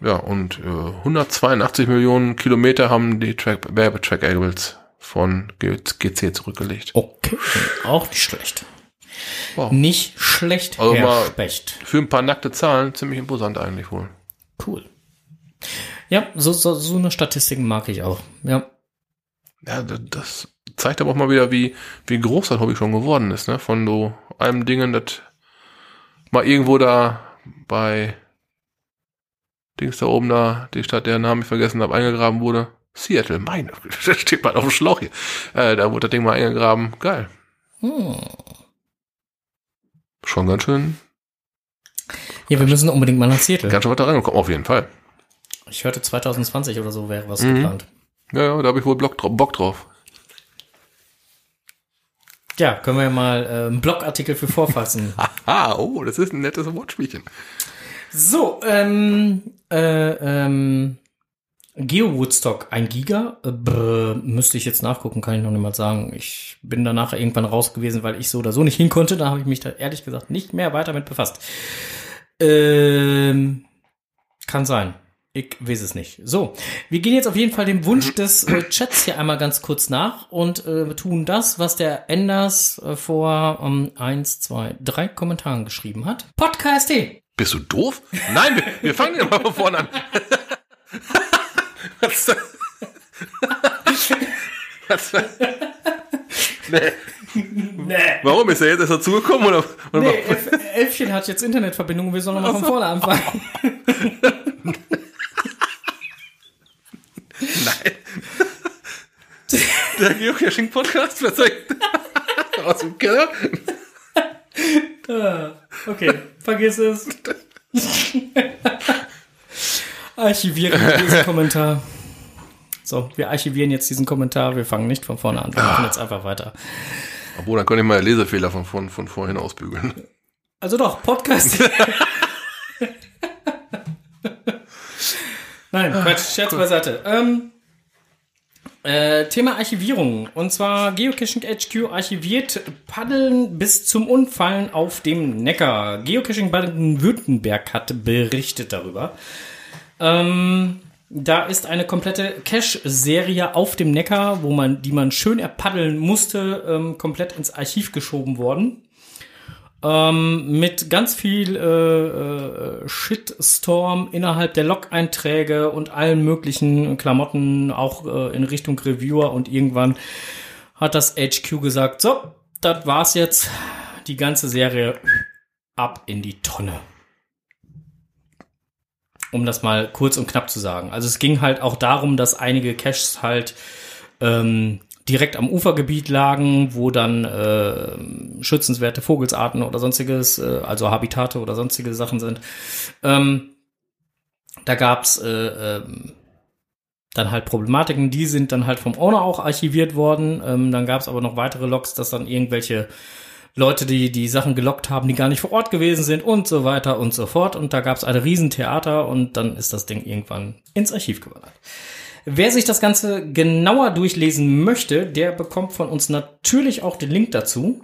Ja, und äh, hundertzweiundachtzig Millionen Kilometer haben die Werbetrack-Ables von G C zurückgelegt. Okay, auch nicht schlecht. Wow. Nicht schlecht, also Herr Specht. Für ein paar nackte Zahlen ziemlich imposant eigentlich wohl. Cool. Ja, so, so, so eine Statistik mag ich auch. Ja, ja, das zeigt aber auch mal wieder, wie, wie groß das Hobby schon geworden ist. Ne? Von so einem Dingen, das mal irgendwo da bei Dings da oben da, die Stadt, deren Namen ich vergessen habe, eingegraben wurde. Seattle, meine, das steht mal auf dem Schlauch hier. Äh, da wurde das Ding mal eingegraben. Geil. Hm. Schon ganz schön. Ja, wir müssen unbedingt mal nach Seattle. Ganz schön weiter reingekommen, auf jeden Fall. Ich hörte zwanzig zwanzig oder so wäre was mhm. geplant. Ja, ja, da habe ich wohl Block, Bock drauf. Ja, können wir ja mal äh, einen Blogartikel für vorfassen. Haha, oh, das ist ein nettes Wortspielchen. So, ähm, äh, ähm, Geo-Woodstock, ein Giga, äh, brr, müsste ich jetzt nachgucken, kann ich noch niemals sagen. Ich bin danach irgendwann raus gewesen, weil ich so oder so nicht hin konnte. Da habe ich mich da ehrlich gesagt nicht mehr weiter mit befasst. Ähm, Kann sein. Ich weiß es nicht. So, wir gehen jetzt auf jeden Fall dem Wunsch des äh, Chats hier einmal ganz kurz nach und äh, tun das, was der Enders äh, vor um, eins, zwei, drei Kommentaren geschrieben hat. Podcast.de. Bist du doof? Nein, wir, wir fangen ja mal von vorne an. Was ist das? Was ist das? Nee. Nee. Warum? Ist er jetzt erst dazugekommen? Oder, oder nee, Elf, Elfchen hat jetzt Internetverbindung und wir sollen nochmal von vorne anfangen. Nein. Der Geocaching-Podcast verzeichnet aus dem Keller. Okay, vergiss es. Archivieren diesen Kommentar. So, wir archivieren jetzt diesen Kommentar. Wir fangen nicht von vorne an. Wir machen jetzt einfach weiter. Obwohl, dann kann ich mal Lesefehler von, von, von vorhin ausbügeln. Also doch, Podcast. Nein, Quatsch, Scherz beiseite. Ähm, äh, Thema Archivierung. Und zwar Geocaching H Q archiviert Paddeln bis zum Unfallen auf dem Neckar. Geocaching Baden-Württemberg hat berichtet darüber. Ähm, da ist eine komplette Cache-Serie auf dem Neckar, wo man, die man schön erpaddeln musste, ähm, komplett ins Archiv geschoben worden. Ähm, mit ganz viel äh, äh, Shitstorm innerhalb der Log-Einträge und allen möglichen Klamotten, auch äh, in Richtung Reviewer. Und irgendwann hat das H Q gesagt, so, das war's jetzt. Die ganze Serie ab in die Tonne. Um das mal kurz und knapp zu sagen. Also es ging halt auch darum, dass einige Caches halt ähm, direkt am Ufergebiet lagen, wo dann äh, schützenswerte Vogelsarten oder sonstiges, äh, also Habitate oder sonstige Sachen sind. Ähm, da gab's äh, äh, dann halt Problematiken, die sind dann halt vom Owner auch archiviert worden. Ähm, dann gab's aber noch weitere Logs, dass dann irgendwelche Leute, die die Sachen gelockt haben, die gar nicht vor Ort gewesen sind und so weiter und so fort. Und da gab's ein Riesentheater und dann ist das Ding irgendwann ins Archiv gewandert. Wer sich das Ganze genauer durchlesen möchte, der bekommt von uns natürlich auch den Link dazu.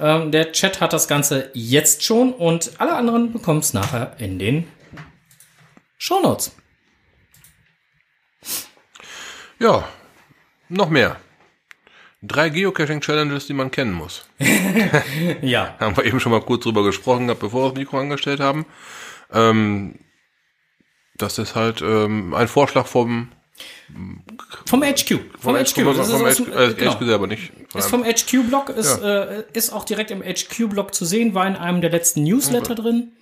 Ähm, der Chat hat das Ganze jetzt schon und alle anderen bekommen es nachher in den Shownotes. Ja, noch mehr. Drei Geocaching-Challenges, die man kennen muss. Ja. Haben wir eben schon mal kurz drüber gesprochen, bevor wir das Mikro angestellt haben. Ähm, das ist halt ähm, ein Vorschlag vom... Vom H Q. Vom H Q. H Q selber nicht. Ist vom H Q-Blog, ist, ja. äh, ist auch direkt im H Q-Blog zu sehen, war in einem der letzten Newsletter okay. drin.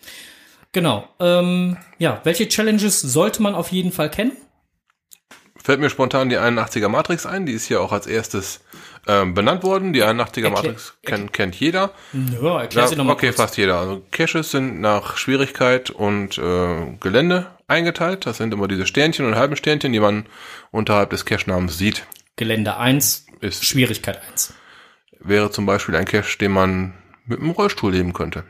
Genau. Ähm, ja, welche Challenges sollte man auf jeden Fall kennen? Fällt mir spontan die einundachtziger Matrix ein, die ist hier auch als erstes ähm, benannt worden. Die einundachtziger Erklä- Matrix kennt, kennt jeder. Ja, erklär sie nochmal. Okay, kurz. Fast jeder. Also Caches sind nach Schwierigkeit und äh, Gelände eingeteilt. Das sind immer diese Sternchen und halben Sternchen, die man unterhalb des Cache-Namens sieht. Gelände eins ist Schwierigkeit eins. Wäre zum Beispiel ein Cache, den man mit einem Rollstuhl heben könnte.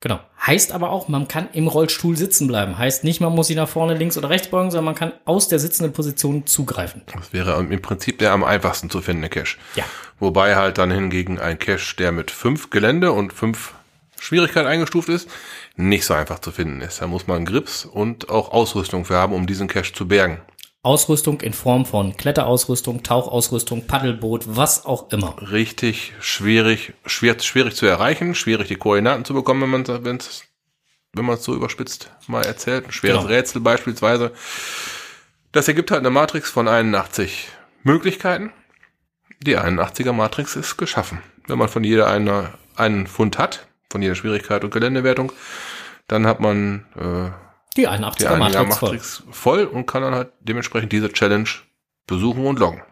Genau. Heißt aber auch, man kann im Rollstuhl sitzen bleiben. Heißt nicht, man muss sich nach vorne links oder rechts beugen, sondern man kann aus der sitzenden Position zugreifen. Das wäre im Prinzip der am einfachsten zu findende Cache. Ja. Wobei halt dann hingegen ein Cache, der mit fünf Gelände und fünf Schwierigkeit eingestuft ist, nicht so einfach zu finden ist. Da muss man Grips und auch Ausrüstung für haben, um diesen Cache zu bergen. Ausrüstung in Form von Kletterausrüstung, Tauchausrüstung, Paddelboot, was auch immer. Richtig schwierig, schwer, schwierig zu erreichen, schwierig die Koordinaten zu bekommen, wenn man wenn es wenn man es so überspitzt mal erzählt. Ein schweres genau. Rätsel beispielsweise. Das ergibt halt eine Matrix von einundachtzig Möglichkeiten. Die einundachtziger Matrix ist geschaffen. Wenn man von jeder einer einen Pfund hat, von jeder Schwierigkeit und Geländewertung, dann hat man äh, die einundachtziger Matrix, Matrix voll. voll und kann dann halt dementsprechend diese Challenge besuchen und loggen.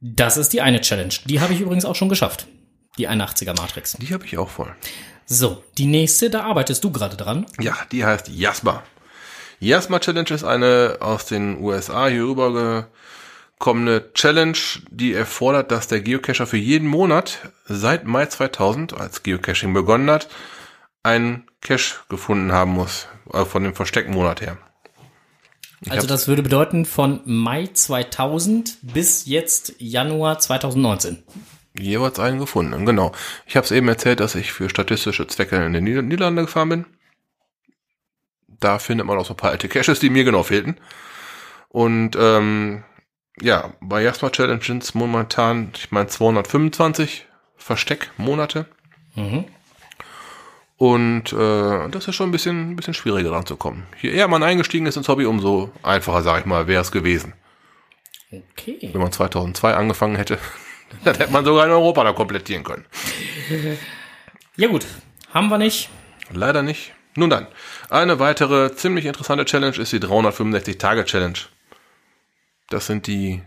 Das ist die eine Challenge. Die habe ich übrigens auch schon geschafft. Die einundachtziger Matrix. Die habe ich auch voll. So, die nächste, da arbeitest du gerade dran. Ja, die heißt Jasper. Jasper Challenge ist eine aus den U S A hier rüber ge- kommende Challenge, die erfordert, dass der Geocacher für jeden Monat seit Mai zweitausend, als Geocaching begonnen hat, einen Cache gefunden haben muss, also von dem Versteckmonat her. Ich also das würde bedeuten von Mai zweitausend bis jetzt Januar zweitausendneunzehn. Jeweils einen gefunden, genau. Ich habe es eben erzählt, dass ich für statistische Zwecke in den Niederlande gefahren bin. da findet man auch so ein paar alte Caches, die mir genau fehlten. Und ähm, ja, bei Jasper Challenge sind es momentan, ich meine, zweihundertfünfundzwanzig Versteckmonate. Mhm. Und äh, das ist schon ein bisschen, ein bisschen schwieriger ranzukommen. Je eher man eingestiegen ist ins Hobby, umso einfacher, sag ich mal, wäre es gewesen. Okay. Wenn man zweitausendzwei angefangen hätte, dann hätte man sogar in Europa da komplettieren können. Ja gut, haben wir nicht. Leider nicht. Nun dann, eine weitere ziemlich interessante Challenge ist die dreihundertfünfundsechzig-Tage-Challenge. Das sind die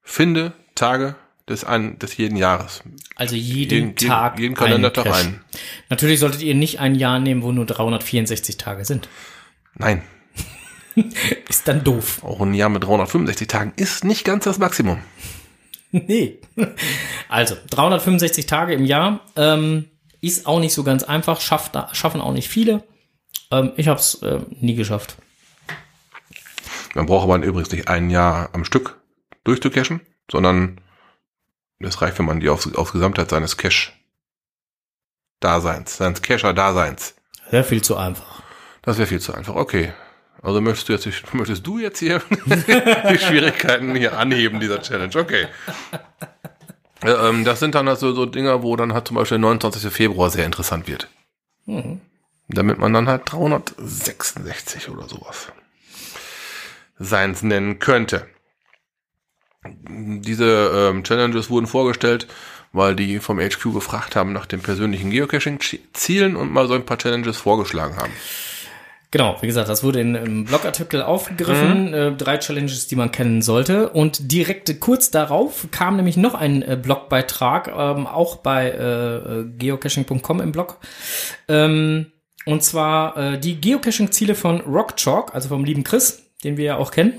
Finde-Tage des, ein, des jeden Jahres. Also jeden, jeden Tag jeden, jeden Kalendertag ein. Natürlich solltet ihr nicht ein Jahr nehmen, wo nur dreihundertvierundsechzig Tage sind. Nein. Ist dann doof. Auch ein Jahr mit dreihundertfünfundsechzig Tagen ist nicht ganz das Maximum. Nee. Also, dreihundertfünfundsechzig Tage im Jahr ähm, ist auch nicht so ganz einfach, schafft, schaffen auch nicht viele. Ähm, ich habe es äh, nie geschafft. Man braucht aber übrigens nicht ein Jahr am Stück durchzucachen, sondern es reicht, wenn man die aufs, aufs Gesamtheit seines Cache-Daseins, seines Cacher-Daseins. Wäre viel zu einfach. Das wäre viel zu einfach, okay. Also möchtest du jetzt, möchtest du jetzt hier die Schwierigkeiten hier anheben, dieser Challenge, okay. Ähm, das sind dann halt so, so Dinger, wo dann halt zum Beispiel der neunundzwanzigster Februar sehr interessant wird. Mhm. Damit man dann halt dreihundertsechsundsechzig oder sowas seins nennen könnte. Diese ähm, Challenges wurden vorgestellt, weil die vom H Q gefragt haben nach den persönlichen Geocaching-Zielen und mal so ein paar Challenges vorgeschlagen haben. Genau, wie gesagt, das wurde in einem Blogartikel aufgegriffen, mhm. äh, drei Challenges, die man kennen sollte. Und direkt kurz darauf kam nämlich noch ein äh, Blogbeitrag, ähm, auch bei äh, geocaching punkt com im Blog. Ähm, und zwar äh, die Geocaching-Ziele von Rockchalk, also vom lieben Chris, den wir ja auch kennen,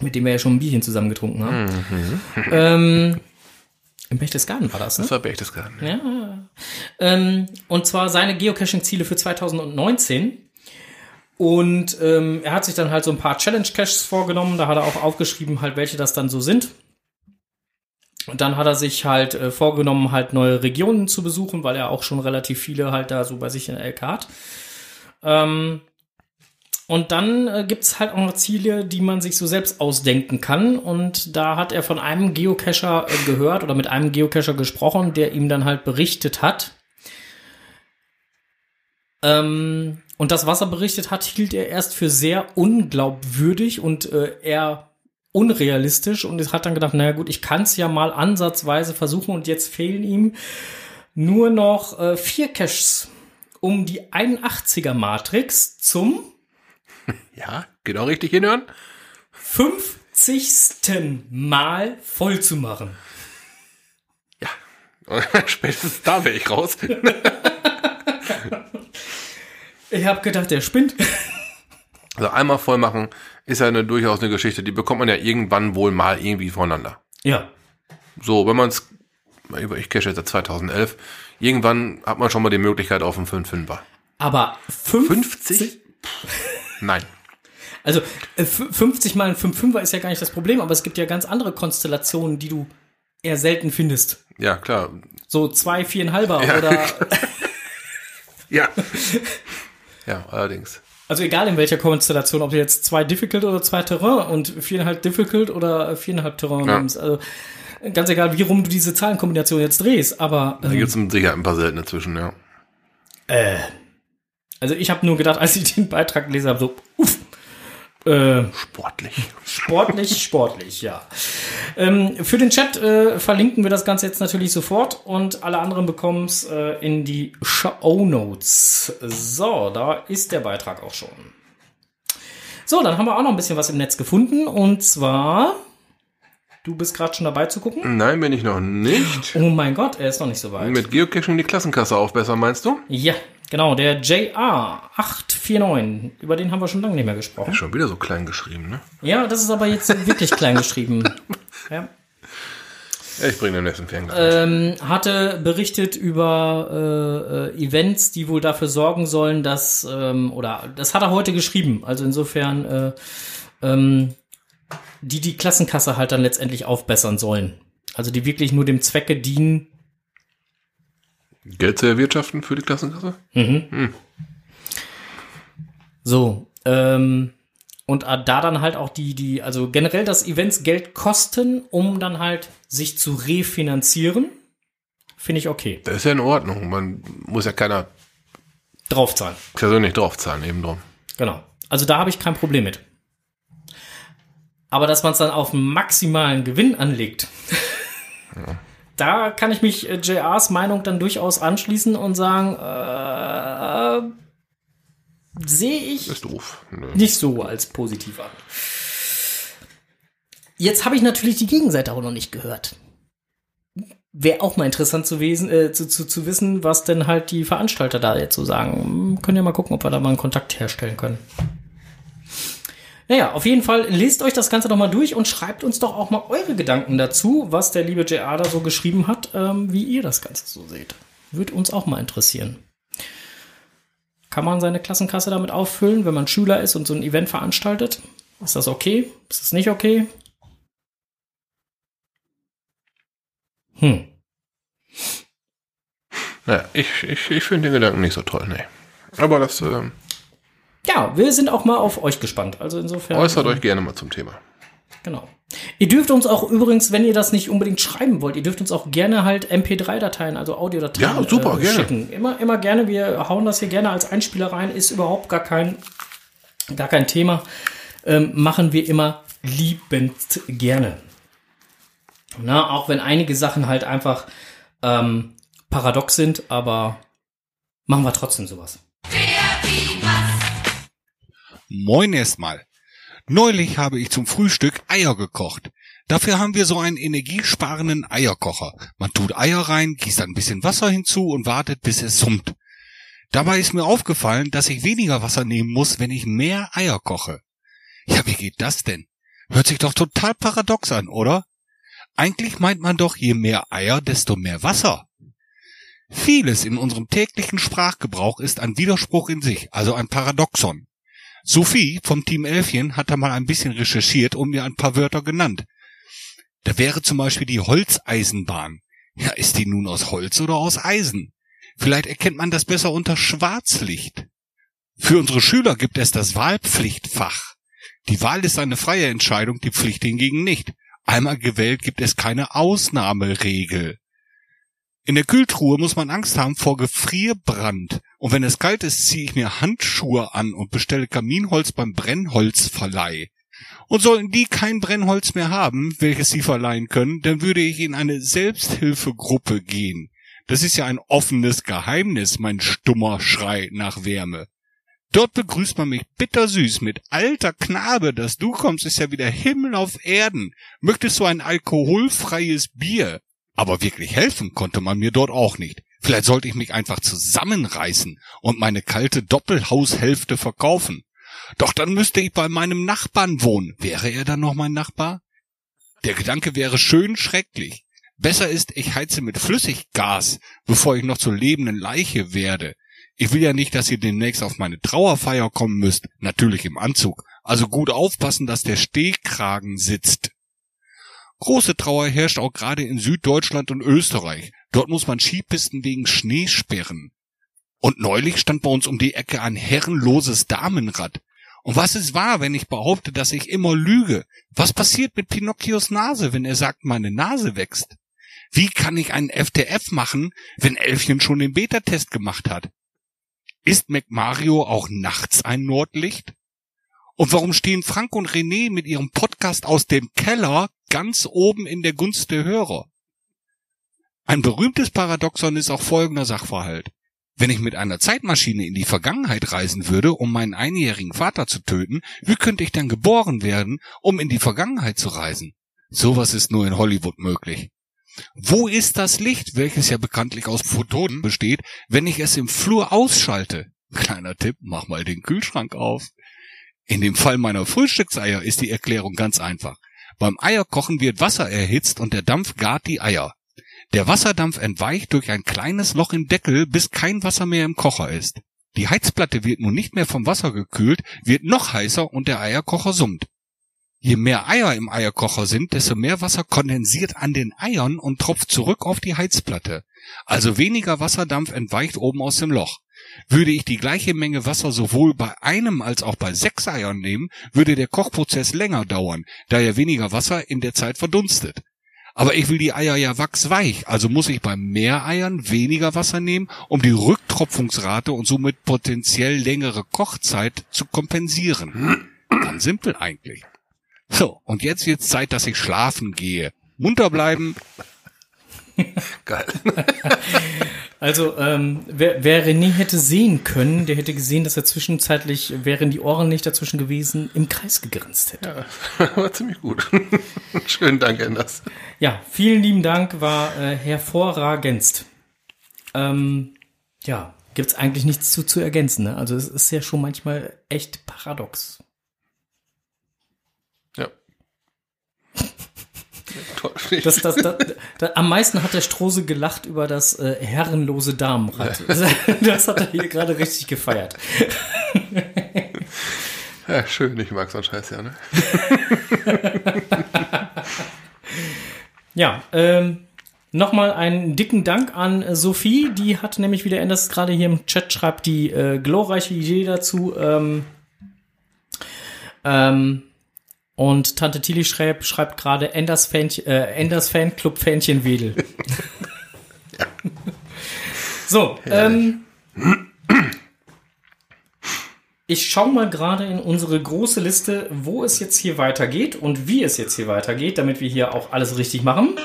mit dem wir ja schon ein Bierchen zusammengetrunken haben. Mhm. Ähm, in Berchtesgaden war das, ne? Das war Berchtesgaden. Ja. ja. Ähm, und zwar seine Geocaching-Ziele für zweitausendneunzehn. Und ähm, er hat sich dann halt so ein paar Challenge-Caches vorgenommen. Da hat er auch aufgeschrieben, halt welche das dann so sind. Und dann hat er sich halt äh, vorgenommen, halt neue Regionen zu besuchen, weil er auch schon relativ viele halt da so bei sich in der L K hat. Ähm, und dann äh, gibt es halt auch noch Ziele, die man sich so selbst ausdenken kann. Und da hat er von einem Geocacher äh, gehört oder mit einem Geocacher gesprochen, der ihm dann halt berichtet hat. Ähm... Und das, was er berichtet hat, hielt er erst für sehr unglaubwürdig und äh, eher unrealistisch. Und er hat dann gedacht, naja gut, ich kann es ja mal ansatzweise versuchen. Und jetzt fehlen ihm nur noch äh, vier Caches um die einundachtziger-Matrix zum... Ja, genau richtig hinhören. fünfzigsten Mal voll zu machen. Ja, spätestens da wäre ich raus. Ich habe gedacht, der spinnt. Also einmal voll machen ist ja eine, durchaus eine Geschichte, die bekommt man ja irgendwann wohl mal irgendwie voneinander. Ja. So, wenn man es, ich cache jetzt seit zweitausendelf, irgendwann hat man schon mal die Möglichkeit auf einen fünf-Fünfer. Aber fünfzig? fünfzig? Nein. Also fünfzig mal ein fünf-Fünfer ist ja gar nicht das Problem, aber es gibt ja ganz andere Konstellationen, die du eher selten findest. Ja, klar. So zwei, viereinhalber ja, oder... ja. Ja, allerdings. Also egal in welcher Konstellation, ob du jetzt zwei Difficult oder zwei Terrain und viereinhalb Difficult oder viereinhalb Terrain ja. nimmst. Also ganz egal, wie rum du diese Zahlenkombination jetzt drehst, aber... Ähm, da gibt es sicher ein paar seltene zwischen, ja. Äh, also ich habe nur gedacht, als ich den Beitrag gelesen habe, so, uff. Äh, sportlich. Sportlich, sportlich, ja. Ähm, für den Chat äh, verlinken wir das Ganze jetzt natürlich sofort und alle anderen bekommen es äh, in die Shownotes. So, da ist der Beitrag auch schon. So, dann haben wir auch noch ein bisschen was im Netz gefunden und zwar, du bist gerade schon dabei zu gucken? Nein, bin ich noch nicht. Oh mein Gott, er ist noch nicht so weit. Mit Geocaching die Klassenkasse aufbessern, meinst du? Ja. Genau, der J R acht vier neun, über den haben wir schon lange nicht mehr gesprochen. Ja, schon wieder so klein geschrieben, ne? Ja, das ist aber jetzt wirklich klein geschrieben. Ja. Ja, ich bringe den nächsten Fernglas. Ähm, hatte berichtet über äh, Events, die wohl dafür sorgen sollen, dass, ähm, oder das hat er heute geschrieben, also insofern, äh, ähm, die die Klassenkasse halt dann letztendlich aufbessern sollen. Also die wirklich nur dem Zwecke dienen, Geld zu erwirtschaften für die Klassenkasse? Mhm. Hm. So, ähm, und da dann halt auch die, die, also generell das Events Geld kosten, um dann halt sich zu refinanzieren, finde ich okay. Das ist ja in Ordnung, man muss ja keiner draufzahlen. Persönlich draufzahlen, eben drum. Genau, also da habe ich kein Problem mit. Aber dass man es dann auf maximalen Gewinn anlegt, ja. Da kann ich mich äh, J Rs Meinung dann durchaus anschließen und sagen, äh, äh sehe ich ist doof. Nö. Nicht so als positiv an. Jetzt habe ich natürlich die Gegenseite auch noch nicht gehört. Wäre auch mal interessant zu, wesen, äh, zu, zu, zu wissen, was denn halt die Veranstalter da jetzt so sagen. Können ja mal gucken, ob wir da mal einen Kontakt herstellen können. Naja, auf jeden Fall, lest euch das Ganze doch mal durch und schreibt uns doch auch mal eure Gedanken dazu, was der liebe J R da so geschrieben hat, ähm, wie ihr das Ganze so seht. Würde uns auch mal interessieren. Kann man seine Klassenkasse damit auffüllen, wenn man Schüler ist und so ein Event veranstaltet? Ist das okay? Ist das nicht okay? Hm. Naja, ich, ich, ich finde den Gedanken nicht so toll, ne. Aber das... Äh Ja, wir sind auch mal auf euch gespannt. Also insofern. Äußert euch gerne mal zum Thema. Genau. Ihr dürft uns auch übrigens, wenn ihr das nicht unbedingt schreiben wollt, ihr dürft uns auch gerne halt M P drei Dateien, also Audiodateien ja, super, äh, schicken. Immer, immer gerne. Wir hauen das hier gerne als Einspieler rein. Ist überhaupt gar kein, gar kein Thema. Ähm, machen wir immer liebend gerne. Na, auch wenn einige Sachen halt einfach ähm, paradox sind, aber machen wir trotzdem sowas. Moin erstmal. Neulich habe ich zum Frühstück Eier gekocht. Dafür haben wir so einen energiesparenden Eierkocher. Man tut Eier rein, gießt ein bisschen Wasser hinzu und wartet, bis es summt. Dabei ist mir aufgefallen, dass ich weniger Wasser nehmen muss, wenn ich mehr Eier koche. Ja, wie geht das denn? Hört sich doch total paradox an, oder? Eigentlich meint man doch, je mehr Eier, desto mehr Wasser. Vieles in unserem täglichen Sprachgebrauch ist ein Widerspruch in sich, also ein Paradoxon. Sophie vom Team Elfchen hat da mal ein bisschen recherchiert und mir ein paar Wörter genannt. Da wäre zum Beispiel die Holzeisenbahn. Ja, ist die nun aus Holz oder aus Eisen? Vielleicht erkennt man das besser unter Schwarzlicht. Für unsere Schüler gibt es das Wahlpflichtfach. Die Wahl ist eine freie Entscheidung, die Pflicht hingegen nicht. Einmal gewählt gibt es keine Ausnahmeregel. In der Kühltruhe muss man Angst haben vor Gefrierbrand. Und wenn es kalt ist, ziehe ich mir Handschuhe an und bestelle Kaminholz beim Brennholzverleih. Und sollten die kein Brennholz mehr haben, welches sie verleihen können, dann würde ich in eine Selbsthilfegruppe gehen. Das ist ja ein offenes Geheimnis, mein stummer Schrei nach Wärme. Dort begrüßt man mich bittersüß mit alter Knabe, dass du kommst, ist ja wieder Himmel auf Erden. Möchtest du ein alkoholfreies Bier? Aber wirklich helfen konnte man mir dort auch nicht. Vielleicht sollte ich mich einfach zusammenreißen und meine kalte Doppelhaushälfte verkaufen. Doch dann müsste ich bei meinem Nachbarn wohnen. Wäre er dann noch mein Nachbar? Der Gedanke wäre schön schrecklich. Besser ist, ich heize mit Flüssiggas, bevor ich noch zur lebenden Leiche werde. Ich will ja nicht, dass ihr demnächst auf meine Trauerfeier kommen müsst, natürlich im Anzug. Also gut aufpassen, dass der Stehkragen sitzt. Große Trauer herrscht auch gerade in Süddeutschland und Österreich. Dort muss man Skipisten wegen Schnee sperren. Und neulich stand bei uns um die Ecke ein herrenloses Damenrad. Und was ist wahr, wenn ich behaupte, dass ich immer lüge? Was passiert mit Pinocchios Nase, wenn er sagt, meine Nase wächst? Wie kann ich einen F T F machen, wenn Elfchen schon den Beta-Test gemacht hat? Ist MacMario auch nachts ein Nordlicht? Und warum stehen Frank und René mit ihrem Podcast aus dem Keller ganz oben in der Gunst der Hörer? Ein berühmtes Paradoxon ist auch folgender Sachverhalt. Wenn ich mit einer Zeitmaschine in die Vergangenheit reisen würde, um meinen einjährigen Vater zu töten, wie könnte ich dann geboren werden, um in die Vergangenheit zu reisen? Sowas ist nur in Hollywood möglich. Wo ist das Licht, welches ja bekanntlich aus Photonen besteht, wenn ich es im Flur ausschalte? Kleiner Tipp, mach mal den Kühlschrank auf. In dem Fall meiner Frühstückseier ist die Erklärung ganz einfach. Beim Eierkochen wird Wasser erhitzt und der Dampf gart die Eier. Der Wasserdampf entweicht durch ein kleines Loch im Deckel, bis kein Wasser mehr im Kocher ist. Die Heizplatte wird nun nicht mehr vom Wasser gekühlt, wird noch heißer und der Eierkocher summt. Je mehr Eier im Eierkocher sind, desto mehr Wasser kondensiert an den Eiern und tropft zurück auf die Heizplatte. Also weniger Wasserdampf entweicht oben aus dem Loch. Würde ich die gleiche Menge Wasser sowohl bei einem als auch bei sechs Eiern nehmen, würde der Kochprozess länger dauern, da ja weniger Wasser in der Zeit verdunstet. Aber ich will die Eier ja wachsweich, also muss ich bei mehr Eiern weniger Wasser nehmen, um die Rücktropfungsrate und somit potenziell längere Kochzeit zu kompensieren. Ganz simpel eigentlich. So, und jetzt wird's Zeit, dass ich schlafen gehe. Munter bleiben. Geil. Also, ähm, wer, wer René hätte sehen können, der hätte gesehen, dass er zwischenzeitlich, wären die Ohren nicht dazwischen gewesen, im Kreis gegrinst hätte. Ja, war ziemlich gut. Schönen Dank, Anders. Ja, vielen lieben Dank, war äh, hervorragendst. Ähm, ja, gibt's eigentlich nichts zu, zu ergänzen, ne? Also, es ist ja schon manchmal echt paradox. Ja. Das, das, das, das, am meisten hat der Strose gelacht über das äh, herrenlose Damenrad. Das, das hat er hier gerade richtig gefeiert. Ja, schön, ich mag so einen Scheiß ja, ne? Ja, ähm, nochmal einen dicken Dank an Sophie. Die hat nämlich wieder, Anders gerade hier im Chat schreibt, die äh, glorreiche Idee dazu. Ähm, ähm, Und Tante Tilly schreibt, schreibt gerade Enders Fanclub Fähnchen Wedel. Ja. So, ähm, ich schaue mal gerade in unsere große Liste, wo es jetzt hier weitergeht und wie es jetzt hier weitergeht, damit wir hier auch alles richtig machen.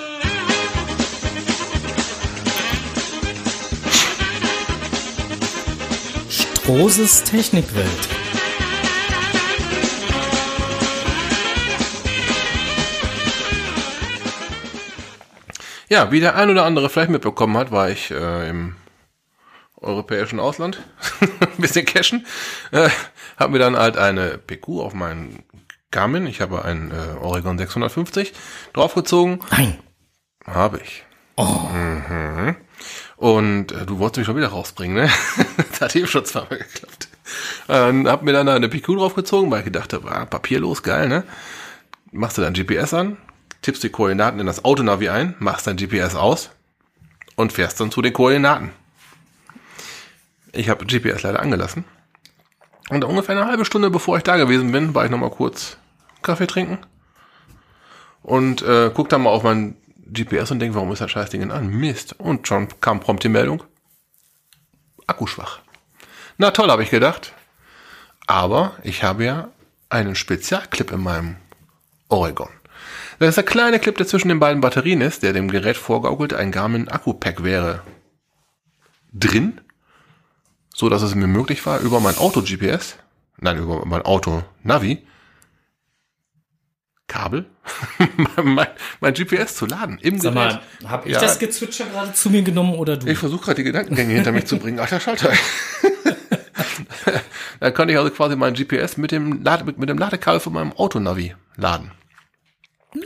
Stroses Technikwelt. Ja, wie der ein oder andere vielleicht mitbekommen hat, war ich äh, im europäischen Ausland, ein bisschen cashen, äh, habe mir dann halt eine P Q auf meinen Garmin, ich habe einen äh, Oregon sechshundertfünfzig draufgezogen. Nein. Habe ich. Oh. Mhm. Und äh, du wolltest mich schon wieder rausbringen, ne? Das hat eben schon zweimal geklappt. Ähm, hab mir dann eine P Q draufgezogen, weil ich gedacht habe, ah, papierlos, geil, ne? Machst du dann G P S an? Tippst die Koordinaten in das Autonavi ein, machst dein G P S aus und fährst dann zu den Koordinaten. Ich habe G P S leider angelassen. Und ungefähr eine halbe Stunde, bevor ich da gewesen bin, war ich nochmal kurz Kaffee trinken und äh, guck dann mal auf mein G P S und denke, warum ist das Scheißding denn an? Mist. Und schon kam prompt die Meldung. Akkuschwach. Na toll, habe ich gedacht. Aber ich habe ja einen Spezialclip in meinem Oregon. Das ist der kleine Clip, der zwischen den beiden Batterien ist, der dem Gerät vorgaukelt, ein Garmin-Akku-Pack wäre drin, so dass es mir möglich war, über mein Auto-G P S, nein, über mein Auto-Navi, Kabel, mein, mein, mein G P S zu laden im Sag Gerät. Mal, hab ich ja, das Gezwitscher gerade zu mir genommen oder du? Ich versuche gerade die Gedankengänge hinter mich zu bringen. Ach, der Schalter. Dann kann ich also quasi mein G P S mit dem, Lade, mit, mit dem Ladekabel von meinem Auto-Navi laden.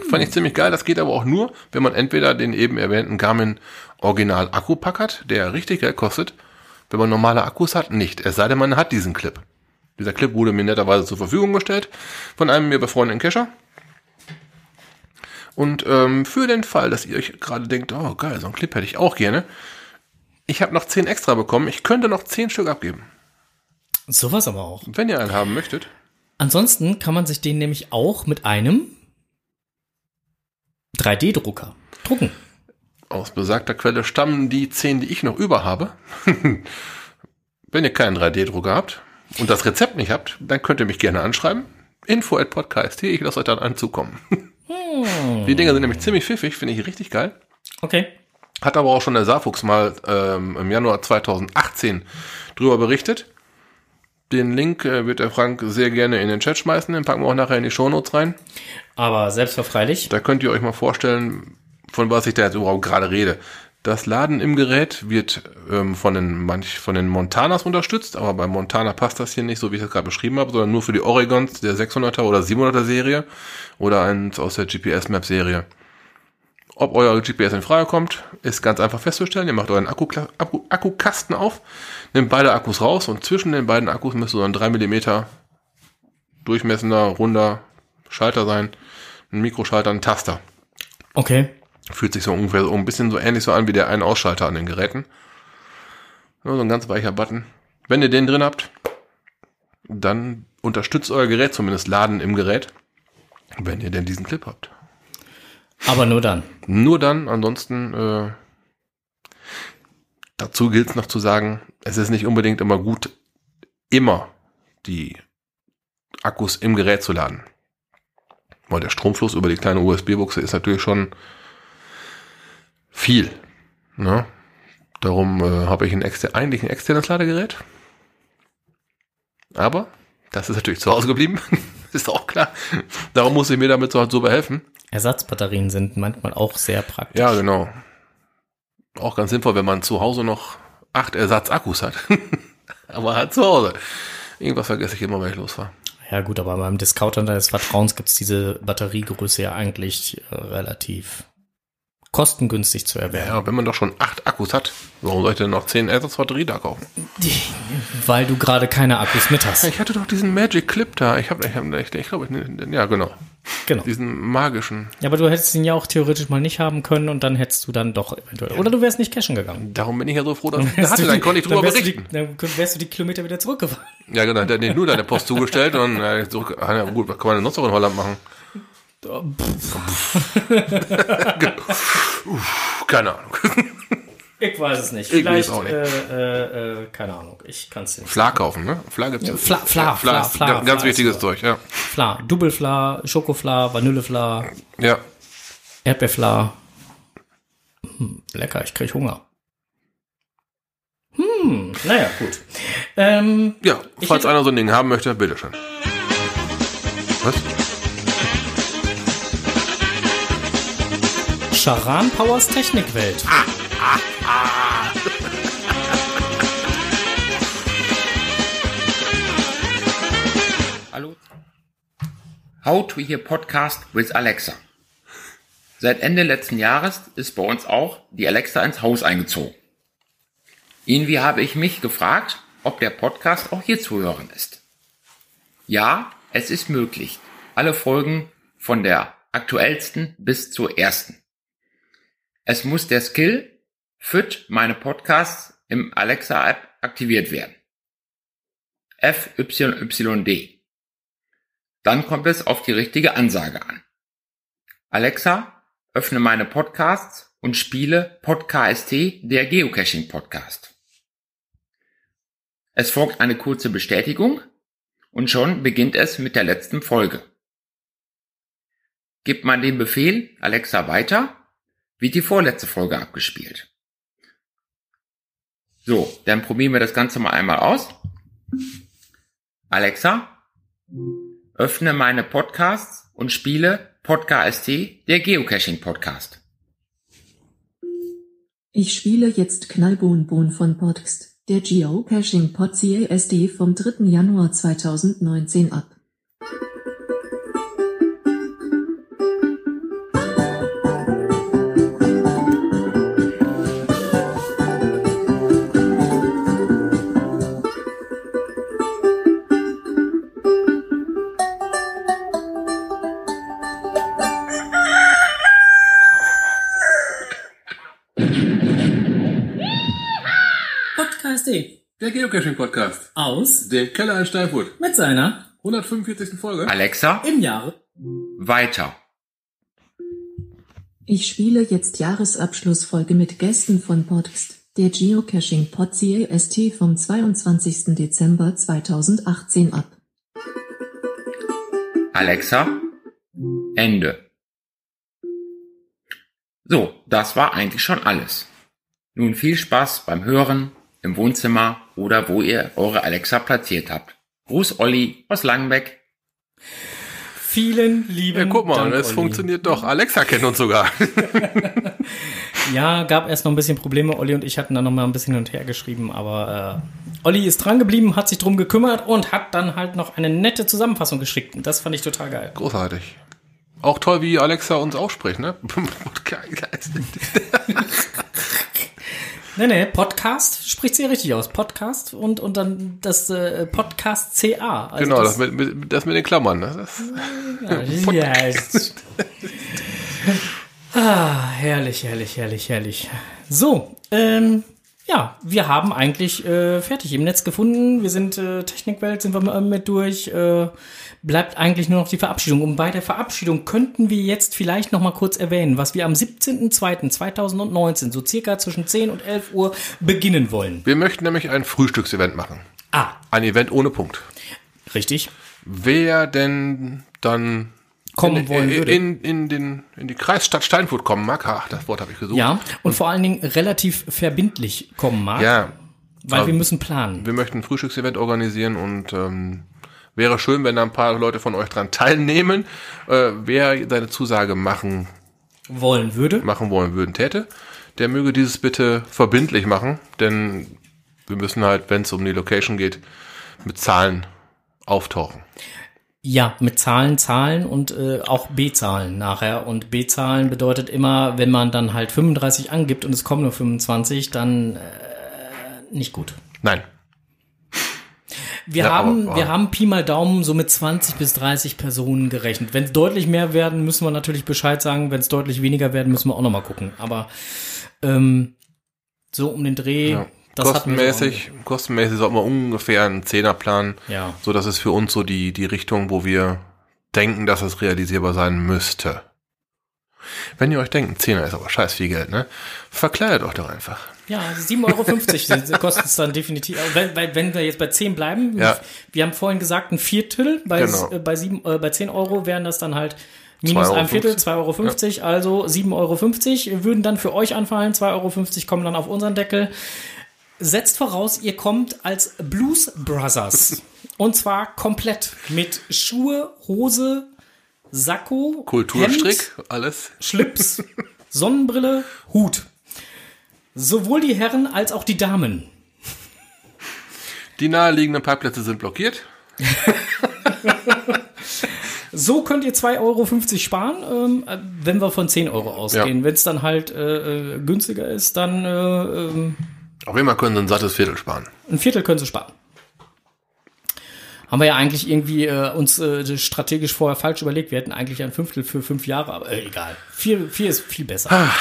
Fand ich ziemlich geil. Das geht aber auch nur, wenn man entweder den eben erwähnten Garmin Original Akku-Pack hat, der richtig Geld kostet. Wenn man normale Akkus hat, nicht. Es sei denn, man hat diesen Clip. Dieser Clip wurde mir netterweise zur Verfügung gestellt von einem mir befreundeten Cacher. Und ähm, für den Fall, dass ihr euch gerade denkt, oh geil, so einen Clip hätte ich auch gerne. Ich habe noch zehn extra bekommen. Ich könnte noch zehn Stück abgeben. Sowas aber auch. Wenn ihr einen haben möchtet. Ansonsten kann man sich den nämlich auch mit einem drei D-Drucker drucken. Aus besagter Quelle stammen die zehn, die ich noch über habe. Wenn ihr keinen drei D-Drucker habt und das Rezept nicht habt, dann könnt ihr mich gerne anschreiben. info at podkst punkt de, ich lasse euch dann anzukommen. Hm. Die Dinger sind nämlich ziemlich pfiffig, finde ich richtig geil. Okay. Hat aber auch schon der Saarfuchs mal ähm, im Januar zweitausendachtzehn drüber berichtet. Den Link äh, wird der Frank sehr gerne in den Chat schmeißen. Den packen wir auch nachher in die Shownotes rein. Aber selbstverfreilich. Da könnt ihr euch mal vorstellen, von was ich da jetzt überhaupt gerade rede. Das Laden im Gerät wird ähm, von den manch von den Montanas unterstützt, aber bei Montana passt das hier nicht, so wie ich das gerade beschrieben habe, sondern nur für die Oregons der sechshunderter oder siebenhunderter Serie oder eins aus der G P S-Map-Serie. Ob euer G P S in Frage kommt, ist ganz einfach festzustellen. Ihr macht euren Akkukla- Akku- Akkukasten auf, nehmt beide Akkus raus und zwischen den beiden Akkus müsste so ein drei Millimeter durchmessender, runder Schalter sein. Ein Mikroschalter, ein Taster. Okay. Fühlt sich so ungefähr so ein bisschen so ähnlich so an wie der Ein-Ausschalter an den Geräten. So ein ganz weicher Button. Wenn ihr den drin habt, dann unterstützt euer Gerät, zumindest Laden im Gerät, wenn ihr denn diesen Clip habt. Aber nur dann. Nur dann, ansonsten, äh, dazu gilt es noch zu sagen, es ist nicht unbedingt immer gut, immer die Akkus im Gerät zu laden. Weil der Stromfluss über die kleine U S B-Buchse ist natürlich schon viel. Ne? Darum äh, habe ich ein exter- eigentlich ein externes Ladegerät. Aber das ist natürlich zu Hause geblieben. Ist auch klar. Darum muss ich mir damit so, so behelfen. Ersatzbatterien sind manchmal auch sehr praktisch. Ja, genau. Auch ganz sinnvoll, wenn man zu Hause noch acht Ersatzakkus hat. Aber halt zu Hause. Irgendwas vergesse ich immer, wenn ich losfahre. Ja gut, aber beim Discounter des Vertrauens gibt es diese Batteriegröße ja eigentlich äh, relativ kostengünstig zu erwerben. Ja, wenn man doch schon acht Akkus hat, warum soll ich denn noch zehn Ersatzbatterien da kaufen? Weil du gerade keine Akkus mit hast. Ich hatte doch diesen Magic Clip da. Ich habe, ich, hab, ich, ich glaube, ich, ja genau. Genau. Diesen magischen. Ja, aber du hättest ihn ja auch theoretisch mal nicht haben können und dann hättest du dann doch eventuell. Ja. Oder du wärst nicht cashen gegangen. Darum bin ich ja so froh, dass ich das hatte. Die, dann konnte ich drüber dann berichten. Die, dann wärst du die Kilometer wieder zurückgefahren. Ja, genau. Dann hätte nur deine Post zugestellt und äh, zurück. Ja, gut, was kann man denn sonst noch in Holland machen? Keine Ahnung. Ich weiß es nicht. Vielleicht, ich weiß auch nicht. Äh, äh, keine Ahnung. Ich kann es nicht. Fla kaufen, ne? Fla gibt's ja. Fla, Fla, Fla, Fla, Fla, Fla ganz Fla wichtiges Zeug, ja. Fla, Doppelfla, Schokofla, Vanillefla. Ja. Erdbeerfla. Hm, lecker, ich krieg Hunger. Hm, naja, gut. Ähm, ja, falls einer so ein Ding haben möchte, bitteschön. Was? Sharan Powers Technikwelt. Ah, ah, ah. Hallo. How to hear podcast with Alexa. Seit Ende letzten Jahres ist bei uns auch die Alexa ins Haus eingezogen. Irgendwie habe ich mich gefragt, ob der Podcast auch hier zu hören ist. Ja, es ist möglich. Alle Folgen von der aktuellsten bis zur ersten. Es muss der Skill F Y T meine Podcasts im Alexa-App aktiviert werden. F Y Y D. Dann kommt es auf die richtige Ansage an. Alexa, öffne meine Podcasts und spiele Podcast, der Geocaching-Podcast. Es folgt eine kurze Bestätigung und schon beginnt es mit der letzten Folge. Gibt man den Befehl Alexa weiter, wird die vorletzte Folge abgespielt. So, dann probieren wir das Ganze mal einmal aus. Alexa, öffne meine Podcasts und spiele Podcast, der Geocaching-Podcast. Ich spiele jetzt Knallbohnbohn von Podkst, der Geocaching-Podcast vom dritten Januar zweitausendneunzehn ab. Der Geocaching-Podcast. Aus dem Keller in Steinfurt. Mit seiner hundertfünfundvierzigsten Folge. Alexa. Im Jahre. Weiter. Ich spiele jetzt Jahresabschlussfolge mit Gästen von Podkst, der Geocaching-Podcast vom zweiundzwanzigsten Dezember zweitausendachtzehn ab. Alexa. Ende. So, das war eigentlich schon alles. Nun viel Spaß beim Hören. Im Wohnzimmer oder wo ihr eure Alexa platziert habt. Gruß Olli aus Langenbeck. Vielen lieben Dank, ja, guck mal, Dank, es Olli. Funktioniert doch. Alexa kennt uns sogar. Ja, gab erst noch ein bisschen Probleme. Olli und ich hatten da noch mal ein bisschen hin und her geschrieben. Aber äh, Olli ist dran geblieben, hat sich drum gekümmert und hat dann halt noch eine nette Zusammenfassung geschickt. Und das fand ich total geil. Großartig. Auch toll, wie Alexa uns ausspricht, ne? Nee, nee, Podcast spricht sie ja richtig aus. Podcast und, und dann das äh, Podcast C A. Also genau, das, das, mit, mit, das mit den Klammern. Ne? Das, ja, yes. Ah, herrlich, herrlich, herrlich, herrlich. So, ähm, Ja, wir haben eigentlich äh, fertig im Netz gefunden. Wir sind äh, Technikwelt, sind wir mit durch. Äh, bleibt eigentlich nur noch die Verabschiedung. Und bei der Verabschiedung könnten wir jetzt vielleicht noch mal kurz erwähnen, was wir am siebzehnten zweiten zweitausendneunzehn, so circa zwischen zehn und elf Uhr, beginnen wollen. Wir möchten nämlich ein Frühstücksevent machen. Ah. Ein Event ohne Punkt. Richtig. Wer denn dann kommen wollen würde. In, in, den, in die Kreisstadt Steinfurt kommen mag. Ach, das Wort habe ich gesucht. Ja, und, und vor allen Dingen relativ verbindlich kommen mag. Ja. Weil wir müssen planen. Wir möchten ein Frühstücksevent organisieren und ähm, wäre schön, wenn da ein paar Leute von euch dran teilnehmen. Äh, wer seine Zusage machen wollen würde, machen wollen würden täte, der möge dieses bitte verbindlich machen, denn wir müssen halt, wenn es um die Location geht, mit Zahlen auftauchen. Ja, mit Zahlen, Zahlen und äh, auch B-Zahlen nachher. Und B-Zahlen bedeutet immer, wenn man dann halt fünfunddreißig angibt und es kommen nur fünfundzwanzig, dann äh, nicht gut. Nein. Wir, ja, haben, aber, aber. wir haben Pi mal Daumen so mit zwanzig bis dreißig Personen gerechnet. Wenn es deutlich mehr werden, müssen wir natürlich Bescheid sagen. Wenn es deutlich weniger werden, müssen wir auch nochmal gucken. Aber ähm, so um den Dreh... Ja. Das kostenmäßig, kostenmäßig sollten wir ungefähr einen Zehner planen, ja. So dass es für uns so die, die Richtung, wo wir denken, dass es realisierbar sein müsste. Wenn ihr euch denkt, ein Zehner ist aber scheiß viel Geld, ne? Verkleidet euch doch einfach. Ja, sieben Euro fünfzig kostet es dann definitiv. Wenn, wenn wir jetzt bei zehn bleiben, ja. Wir haben vorhin gesagt, ein Viertel, bei, genau. äh, bei, sieben, äh, bei zehn Euro wären das dann halt minus ein Viertel, zwei Euro fünfzig, ja. Also sieben Euro fünfzig würden dann für euch anfallen, zwei Euro fünfzig kommen dann auf unseren Deckel. Setzt voraus, ihr kommt als Blues Brothers. Und zwar komplett mit Schuhe, Hose, Sakko, Kulturstrick, Hemd, alles. Schlips, Sonnenbrille, Hut. Sowohl die Herren als auch die Damen. Die naheliegenden Parkplätze sind blockiert. So könnt ihr zwei Euro fünfzig sparen, ähm, wenn wir von zehn Euro ausgehen. Ja. Wenn es dann halt äh, günstiger ist, dann... Äh, ähm, Auf jeden Fall können sie ein sattes Viertel sparen. Ein Viertel können sie sparen. Haben wir ja eigentlich irgendwie äh, uns äh, strategisch vorher falsch überlegt. Wir hätten eigentlich ein Fünftel für fünf Jahre, aber äh, egal. Vier, vier ist viel besser. Ah.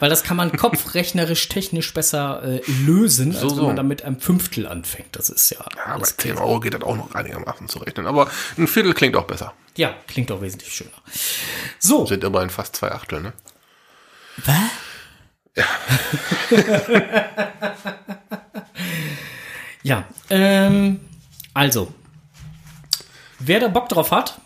Weil das kann man kopfrechnerisch, technisch besser äh, lösen, so, als wenn so. man dann mit einem Fünftel anfängt. Das ist ja... Ja, bei zehn Euro geht das auch noch einigermaßen zu rechnen. Aber ein Viertel klingt auch besser. Ja, klingt auch wesentlich schöner. So. Sind immerhin fast zwei Achtel, ne? Was? Ja, ja ähm, also, wer da Bock drauf hat,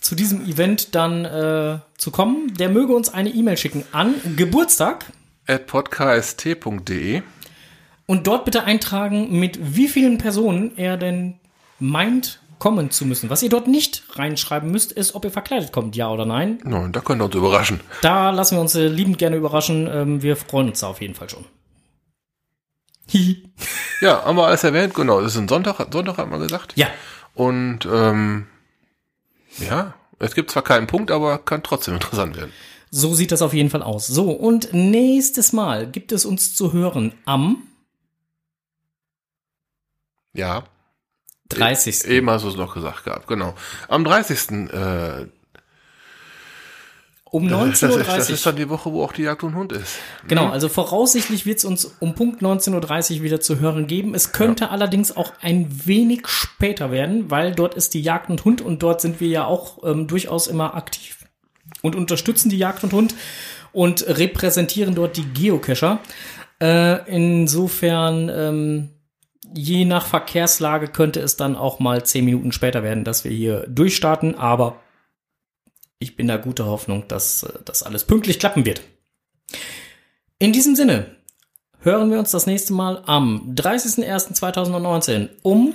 zu diesem Event dann äh, zu kommen, der möge uns eine E-Mail schicken an geburtstag at podkst punkt de und dort bitte eintragen, mit wie vielen Personen er denn meint, kommen zu müssen. Was ihr dort nicht reinschreiben müsst, ist, ob ihr verkleidet kommt, ja oder nein. Nein, da könnt ihr uns überraschen. Da lassen wir uns äh, liebend gerne überraschen. Ähm, wir freuen uns da auf jeden Fall schon. Ja, haben wir alles erwähnt. Genau, das ist ein Sonntag, Sonntag hat man gesagt. Ja. Und ähm, ja, es gibt zwar keinen Punkt, aber kann trotzdem interessant werden. So sieht das auf jeden Fall aus. So, und nächstes Mal gibt es uns zu hören am... Ja. dreißigsten Eben hast du es noch gesagt gehabt, genau. Am dreißigsten Äh, um neunzehn Uhr dreißig. Das, das ist dann die Woche, wo auch die Jagd und Hund ist. Genau, also voraussichtlich wird es uns um Punkt neunzehn Uhr dreißig wieder zu hören geben. Es könnte ja. allerdings auch ein wenig später werden, weil dort ist die Jagd und Hund und dort sind wir ja auch ähm, durchaus immer aktiv und unterstützen die Jagd und Hund und repräsentieren dort die Geocacher. Äh, insofern... Ähm, Je nach Verkehrslage könnte es dann auch mal zehn Minuten später werden, dass wir hier durchstarten. Aber ich bin da guter Hoffnung, dass das alles pünktlich klappen wird. In diesem Sinne hören wir uns das nächste Mal am dreißigsten ersten zweitausendneunzehn um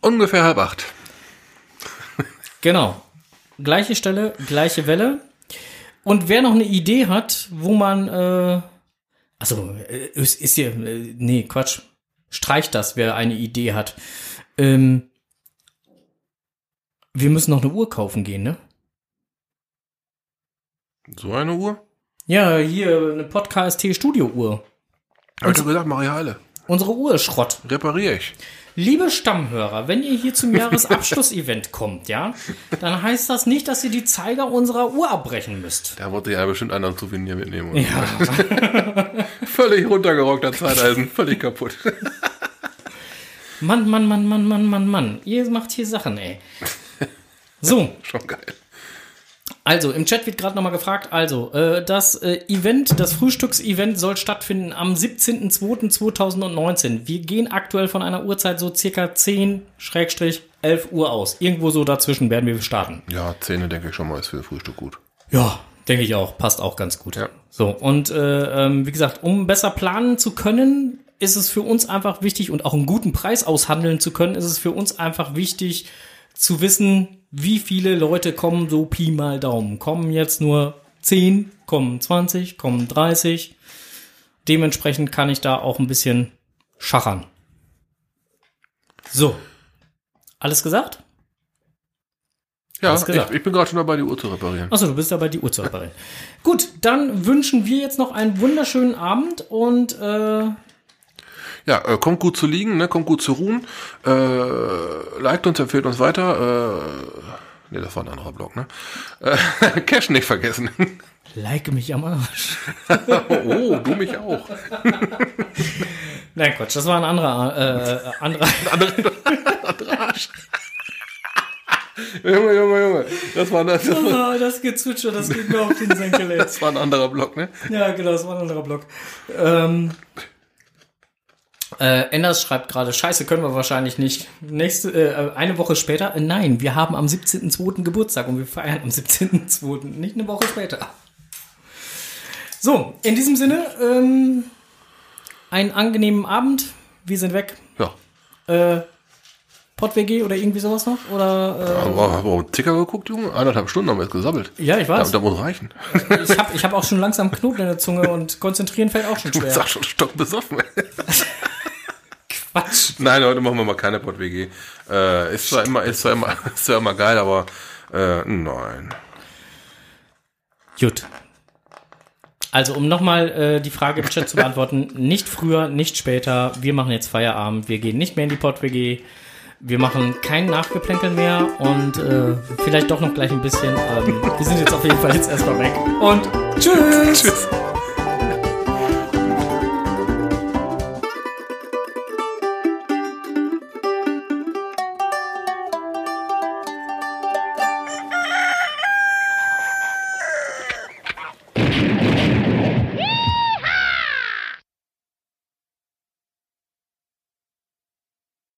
ungefähr halb acht. Genau. Gleiche Stelle, gleiche Welle. Und wer noch eine Idee hat, wo man... Äh, also ist, ist hier... Äh, nee, Quatsch. Streicht das, wer eine Idee hat. Ähm, wir müssen noch eine Uhr kaufen gehen, ne? So eine Uhr? Ja, hier eine Podcast-Studio-Uhr. Hab ich doch gesagt, mach ich alle. Unsere Uhr ist Schrott. Repariere ich. Liebe Stammhörer, wenn ihr hier zum Jahresabschluss-Event kommt, ja, dann heißt das nicht, dass ihr die Zeiger unserer Uhr abbrechen müsst. Da wollte ja bestimmt einer ein Souvenir mitnehmen. Oder? Ja. Völlig runtergerockter Zeiteisen, völlig kaputt. Mann, Mann, Mann, Mann, Mann, Mann, Mann. Ihr macht hier Sachen, ey. So. Schon geil. Also, im Chat wird gerade nochmal gefragt, also, äh, das äh, Event, das Frühstücksevent soll stattfinden am siebzehnten zweiten zweitausendneunzehn. Wir gehen aktuell von einer Uhrzeit so circa zehn elf Uhr aus. Irgendwo so dazwischen werden wir starten. Ja, zehn denke ich schon mal, ist für Frühstück gut. Ja, denke ich auch. Passt auch ganz gut. Ja. So, und äh, ähm, wie gesagt, um besser planen zu können, ist es für uns einfach wichtig und auch einen guten Preis aushandeln zu können, ist es für uns einfach wichtig zu wissen, wie viele Leute kommen so Pi mal Daumen. Kommen jetzt nur zehn, kommen zwanzig, kommen dreißig. Dementsprechend kann ich da auch ein bisschen schachern. So. Alles gesagt? Ja, ich, ich bin gerade schon dabei, die Uhr zu reparieren. Achso, du bist dabei, die Uhr zu reparieren. Gut, dann wünschen wir jetzt noch einen wunderschönen Abend und äh, ja, äh, kommt gut zu liegen, ne? Kommt gut zu ruhen. Äh, liked uns, empfehlt uns weiter. Äh, ne, das war ein anderer Blog, ne? Äh, Cash nicht vergessen. Like mich am Arsch. Oh, du mich auch. Nein, Quatsch, das war ein anderer, äh, anderer. Ein anderer, anderer Arsch. Junge, Junge, Junge. Das war das. Das, war, oh, das Gezwitscher, das geht mir auf den Senkel jetzt. Das war ein anderer Blog, ne? Ja, genau, das war ein anderer Blog. Ähm... Äh, Enders schreibt gerade, scheiße, können wir wahrscheinlich nicht. Nächste, äh, eine Woche später, äh, nein, wir haben am siebzehnten zweiten Geburtstag und wir feiern am siebzehnten zweiten, nicht eine Woche später. So, in diesem Sinne, ähm, einen angenehmen Abend. Wir sind weg. Ja. Äh, Pott-W G oder irgendwie sowas noch? Oder, äh, ja, aber einen Ticker geguckt, Junge? Eineinhalb Stunden haben wir jetzt gesammelt. Ja, ich weiß. Da, da muss reichen. Ich habe ich hab auch schon langsam Knoten in der Zunge und konzentrieren fällt auch schon schwer. Du bist auch schon stockbesoffen. Quatsch. Nein, heute machen wir mal keine Pott-W G. Äh, ist, zwar immer, ist, zwar immer, ist zwar immer geil, aber äh, nein. Gut. Also um nochmal äh, die Frage im Chat zu beantworten, nicht früher, nicht später. Wir machen jetzt Feierabend. Wir gehen nicht mehr in die Pott-W G. Wir machen kein Nachgeplänkel mehr und äh, vielleicht doch noch gleich ein bisschen. Ähm, wir sind jetzt auf jeden Fall jetzt erstmal weg. Und tschüss! Tschüss!